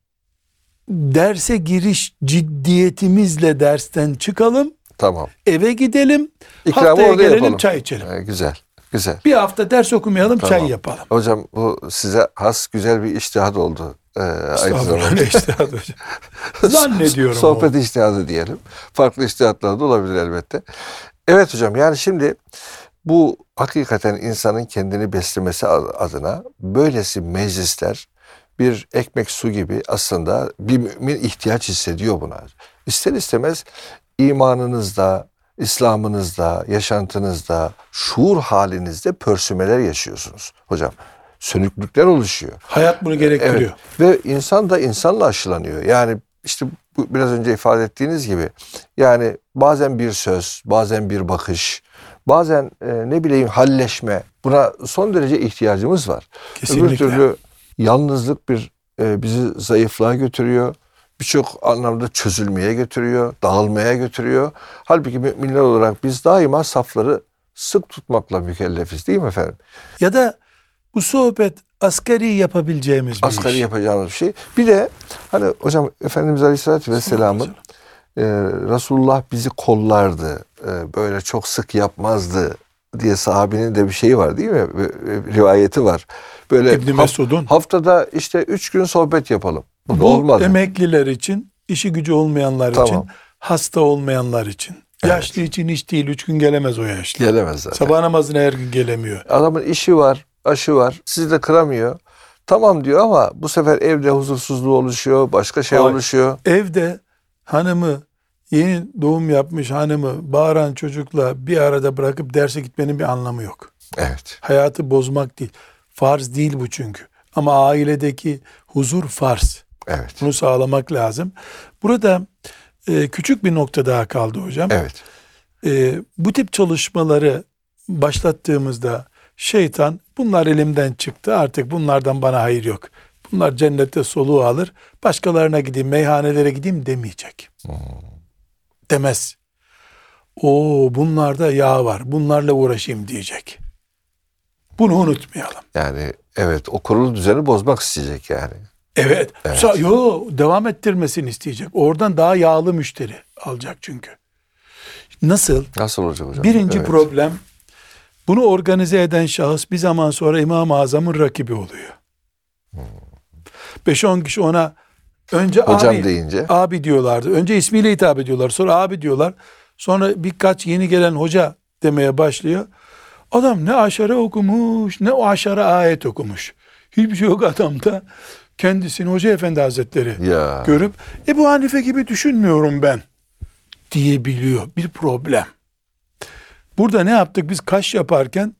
derse giriş ciddiyetimizle dersten çıkalım. Tamam. Eve gidelim. İkramı haftaya gelelim yapalım. Çay içelim. Ee, güzel. Güzel. Bir hafta ders okumayalım, tamam, çay yapalım. Hocam bu size has güzel bir içtihat oldu. Ee, Estağfurullah, ne içtihadı hocam. Zannediyorum. Sohbet o. İçtihadı diyelim. Farklı içtihatlar da olabilir elbette. Evet hocam, yani şimdi bu hakikaten insanın kendini beslemesi adına böylesi meclisler bir ekmek su gibi, aslında bir mümin ihtiyaç hissediyor buna. İster istemez imanınızda, İslam'ınızda, yaşantınızda, şuur halinizde pörsümeler yaşıyorsunuz hocam. Sönüklükler oluşuyor. Hayat bunu gerektiriyor. Evet. Ve insan da insanla aşılanıyor. Yani işte bu biraz önce ifade ettiğiniz gibi, yani bazen bir söz, bazen bir bakış, bazen e, ne bileyim halleşme, buna son derece ihtiyacımız var. Kesinlikle. Öbür türlü yalnızlık bir e, bizi zayıflığa götürüyor. Birçok anlamda çözülmeye götürüyor, dağılmaya götürüyor. Halbuki müminler olarak biz daima safları sık tutmakla mükellefiz, değil mi efendim? Ya da bu sohbet asgari yapabileceğimiz bir asgari iş. yapacağımız bir şey. Bir de hani hocam Efendimiz Aleyhisselatü Vesselam'ın e, Resulullah bizi kollardı, e, böyle çok sık yapmazdı diye sahabenin de bir şeyi var, değil mi? Rivayeti var. Böyle İbn Mesud'un. Haftada işte üç gün sohbet yapalım. Bu olmadı. Emekliler için, işi gücü olmayanlar, tamam, için, hasta olmayanlar için. Evet. Yaşlı için hiç değil. Üç gün gelemez o yaşlı. Gelemez zaten. Sabah namazına her gün gelemiyor. Adamın işi var, aşı var. Sizi de kıramıyor. Tamam diyor ama bu sefer evde huzursuzluğu oluşuyor. Başka şey Ay, oluşuyor. Evde hanımı, yeni doğum yapmış hanımı bağıran çocukla bir arada bırakıp derse gitmenin bir anlamı yok. Evet. Hayatı bozmak değil. Farz değil bu çünkü. Ama ailedeki huzur farz. Evet. Bunu sağlamak lazım. Burada e, küçük bir nokta daha kaldı hocam. Evet. E, bu tip çalışmaları başlattığımızda şeytan, bunlar elimden çıktı artık, bunlardan bana hayır yok, bunlar cennette soluğu alır, başkalarına gideyim, meyhanelere gideyim demeyecek. Hmm. Demez. Oo, bunlarda yağ var, bunlarla uğraşayım diyecek. Bunu unutmayalım. Yani evet, o kurulu düzeni bozmak isteyecek yani. Evet. evet. Yo, devam ettirmesini isteyecek. Oradan daha yağlı müşteri alacak çünkü. Nasıl? Nasıl olacak hocam? Birinci evet. problem, bunu organize eden şahıs bir zaman sonra İmam-ı Azam'ın rakibi oluyor. Hmm. beş on kişi ona önce hocam abi, deyince. abi diyorlardı. Önce ismiyle hitap ediyorlar. Sonra abi diyorlar. Sonra birkaç yeni gelen hoca demeye başlıyor. Adam ne aşara okumuş, ne o aşara ayet okumuş. Hiçbir şey yok adamda. Kendisini Hoca Efendi Hazretleri ya. görüp Ebu Hanife gibi düşünmüyorum ben diyebiliyor. Bir problem. Burada ne yaptık? Biz kaş yaparken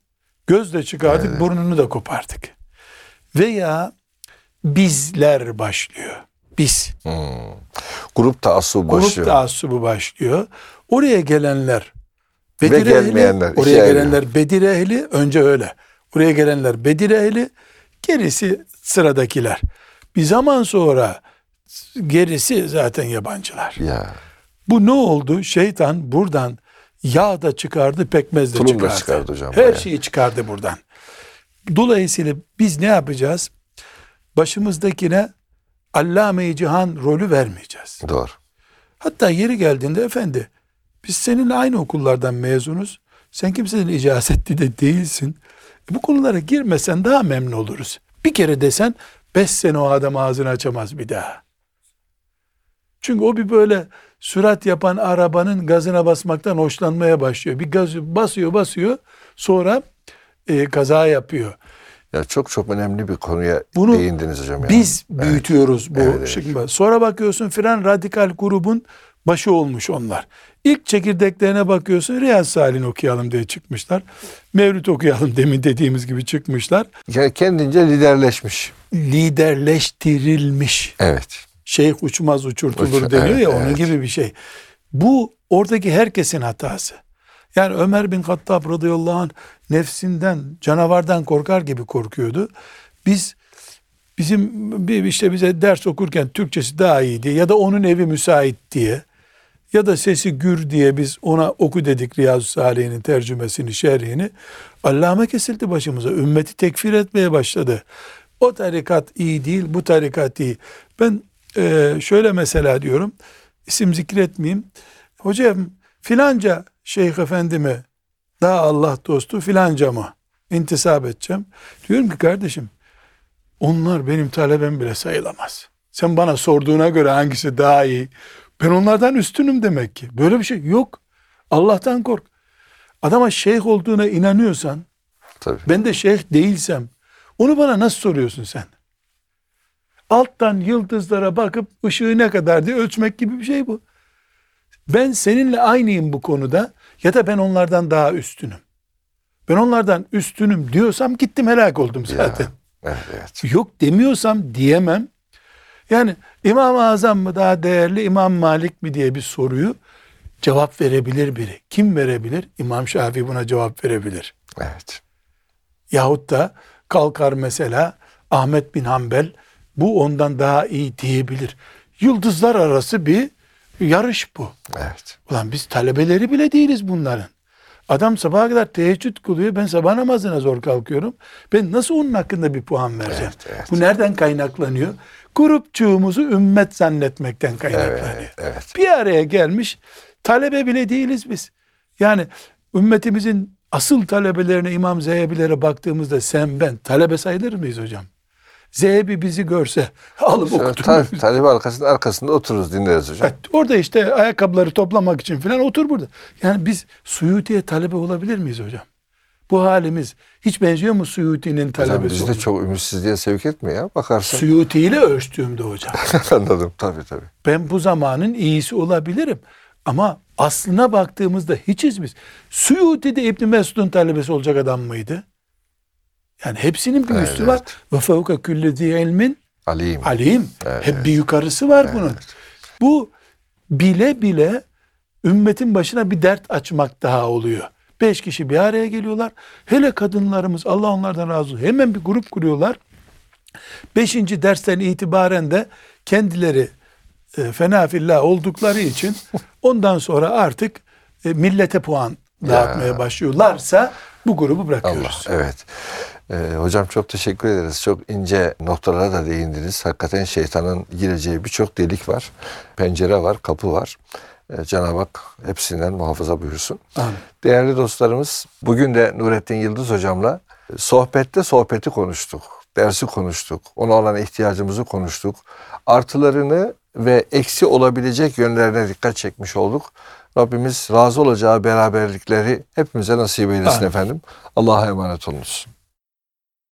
gözle çıkardık, evet. burnunu da kopardık. Veya bizler başlıyor. Biz. Hmm. Grup taassubu başlıyor. Grup taassubu başlıyor. Oraya gelenler Bedir Ve gelmeyenler. Ehli, oraya gelenler Bedir ehli, önce öyle. Oraya gelenler Bedir ehli, gerisi sıradakiler. Bir zaman sonra gerisi zaten yabancılar. Ya. Bu ne oldu? Şeytan buradan yağ da çıkardı, pekmez de Tulum çıkardı. Da çıkardı hocam. Her yani. şeyi çıkardı buradan. Dolayısıyla biz ne yapacağız? Başımızdakine Allame-i Cihan rolü vermeyeceğiz. Doğru. Hatta yeri geldiğinde efendi, biz seninle aynı okullardan mezunuz. Sen kimsenin icazetli de değilsin. Bu konulara girmesen daha memnun oluruz. Bir kere desen beş sene o adam ağzını açamaz bir daha. Çünkü o bir böyle sürat yapan arabanın gazına basmaktan hoşlanmaya başlıyor. Bir gaz basıyor basıyor sonra e, kaza yapıyor. Ya çok çok önemli bir konuya Bunu değindiniz hocam. Yani. Biz büyütüyoruz evet. bu evet, şekilde. Evet. Sonra bakıyorsun filan radikal grubun başı olmuş onlar. İlk çekirdeklerine bakıyorsun, Riyâzü's-Sâlihîn okuyalım diye çıkmışlar. Mevlüt okuyalım demin dediğimiz gibi çıkmışlar. Ya kendince liderleşmiş. Liderleştirilmiş. Evet. Şeyh uçmaz uçurtulur Uç, deniyor evet, ya evet. onun gibi bir şey. Bu oradaki herkesin hatası. Yani Ömer bin Hattab radıyallahu anh nefsinden, canavardan korkar gibi korkuyordu. Biz bizim bir işte bize ders okurken Türkçesi daha iyiydi ya da onun evi müsait diye ya da sesi gür diye biz ona oku dedik Riyâzü's-Sâlihîn'in tercümesini, şerhini. Allame kesildi başımıza. Ümmeti tekfir etmeye başladı. O tarikat iyi değil, bu tarikat iyi. Ben e, şöyle mesela diyorum, isim zikretmeyeyim. Hocam filanca şeyh efendimi daha Allah dostu filanca mı? intisap edeceğim. Diyorum ki kardeşim, onlar benim talebem bile sayılamaz. Sen bana sorduğuna göre hangisi daha iyi? Ben onlardan üstünüm demek ki. Böyle bir şey yok. Allah'tan kork. Adama şeyh olduğuna inanıyorsan, tabii, ben de şeyh değilsem, onu bana nasıl soruyorsun sen? Alttan yıldızlara bakıp ışığı ne kadar diye ölçmek gibi bir şey bu. Ben seninle aynıyım bu konuda, ya da ben onlardan daha üstünüm. Ben onlardan üstünüm diyorsam gittim, helak oldum zaten. Ya, evet. Yok demiyorsam diyemem. Yani İmam-ı Azam mı daha değerli, İmam Malik mi diye bir soruyu cevap verebilir biri. Kim verebilir? İmam Şafii buna cevap verebilir. Evet. Yahut da kalkar mesela Ahmet bin Hanbel, bu ondan daha iyi diyebilir. Yıldızlar arası bir yarış bu. Evet. Ulan biz talebeleri bile değiliz bunların. Adam sabaha kadar teheccüd kılıyor, ben sabah namazına zor kalkıyorum. Ben nasıl onun hakkında bir puan vereceğim? Evet, evet. Bu nereden kaynaklanıyor? Grupçuğumuzu ümmet zannetmekten kaynaklanıyor. Evet, evet. Bir araya gelmiş talebe bile değiliz biz. Yani ümmetimizin asıl talebelerine, İmam Zehbi'lere baktığımızda sen ben talebe sayılır mıyız hocam? Zehbi bizi görse alıp okuturuz. Talebe arkasında arkasında otururuz, dinleriz hocam. Evet, orada işte ayakkabıları toplamak için falan otur burada. Yani biz Suyuti'ye talebe olabilir miyiz hocam? Bu halimiz hiç benziyor mu Suyuti'nin talebesi? Bizi de çok ümitsizliğe sevk etme ya, bakarsın. Suyuti ile ölçtüğümde hocam. Anladım, tabii tabii. Ben bu zamanın iyisi olabilirim. Ama aslına baktığımızda hiçiz biz. Suyuti de İbn Mesud'un talebesi olacak adam mıydı? Yani hepsinin bir evet, üstü var. Ve fevke küllezi ilmin alim. Alim. Evet. Hep bir yukarısı var evet, bunun. Bu bile bile ümmetin başına bir dert açmak daha oluyor. Beş kişi bir araya geliyorlar. Hele kadınlarımız, Allah onlardan razı olsun, hemen bir grup kuruyorlar. Beşinci dersten itibaren de kendileri e, fena fillah oldukları için ondan sonra artık e, millete puan dağıtmaya başlıyorlarsa bu grubu bırakıyoruz. Allah, evet. Ee, hocam çok teşekkür ederiz. Çok ince noktalara da değindiniz. Hakikaten şeytanın gireceği birçok delik var. Pencere var, kapı var. Ee, Cenab-ı Hak hepsinden muhafaza buyursun. Amin. Değerli dostlarımız, bugün de Nurettin Yıldız hocamla sohbette sohbeti konuştuk. Dersi konuştuk. Ona olan ihtiyacımızı konuştuk. Artılarını ve eksi olabilecek yönlerine dikkat çekmiş olduk. Rabbimiz razı olacağı beraberlikleri hepimize nasip eylesin, amin efendim. Allah'a emanet olunuz.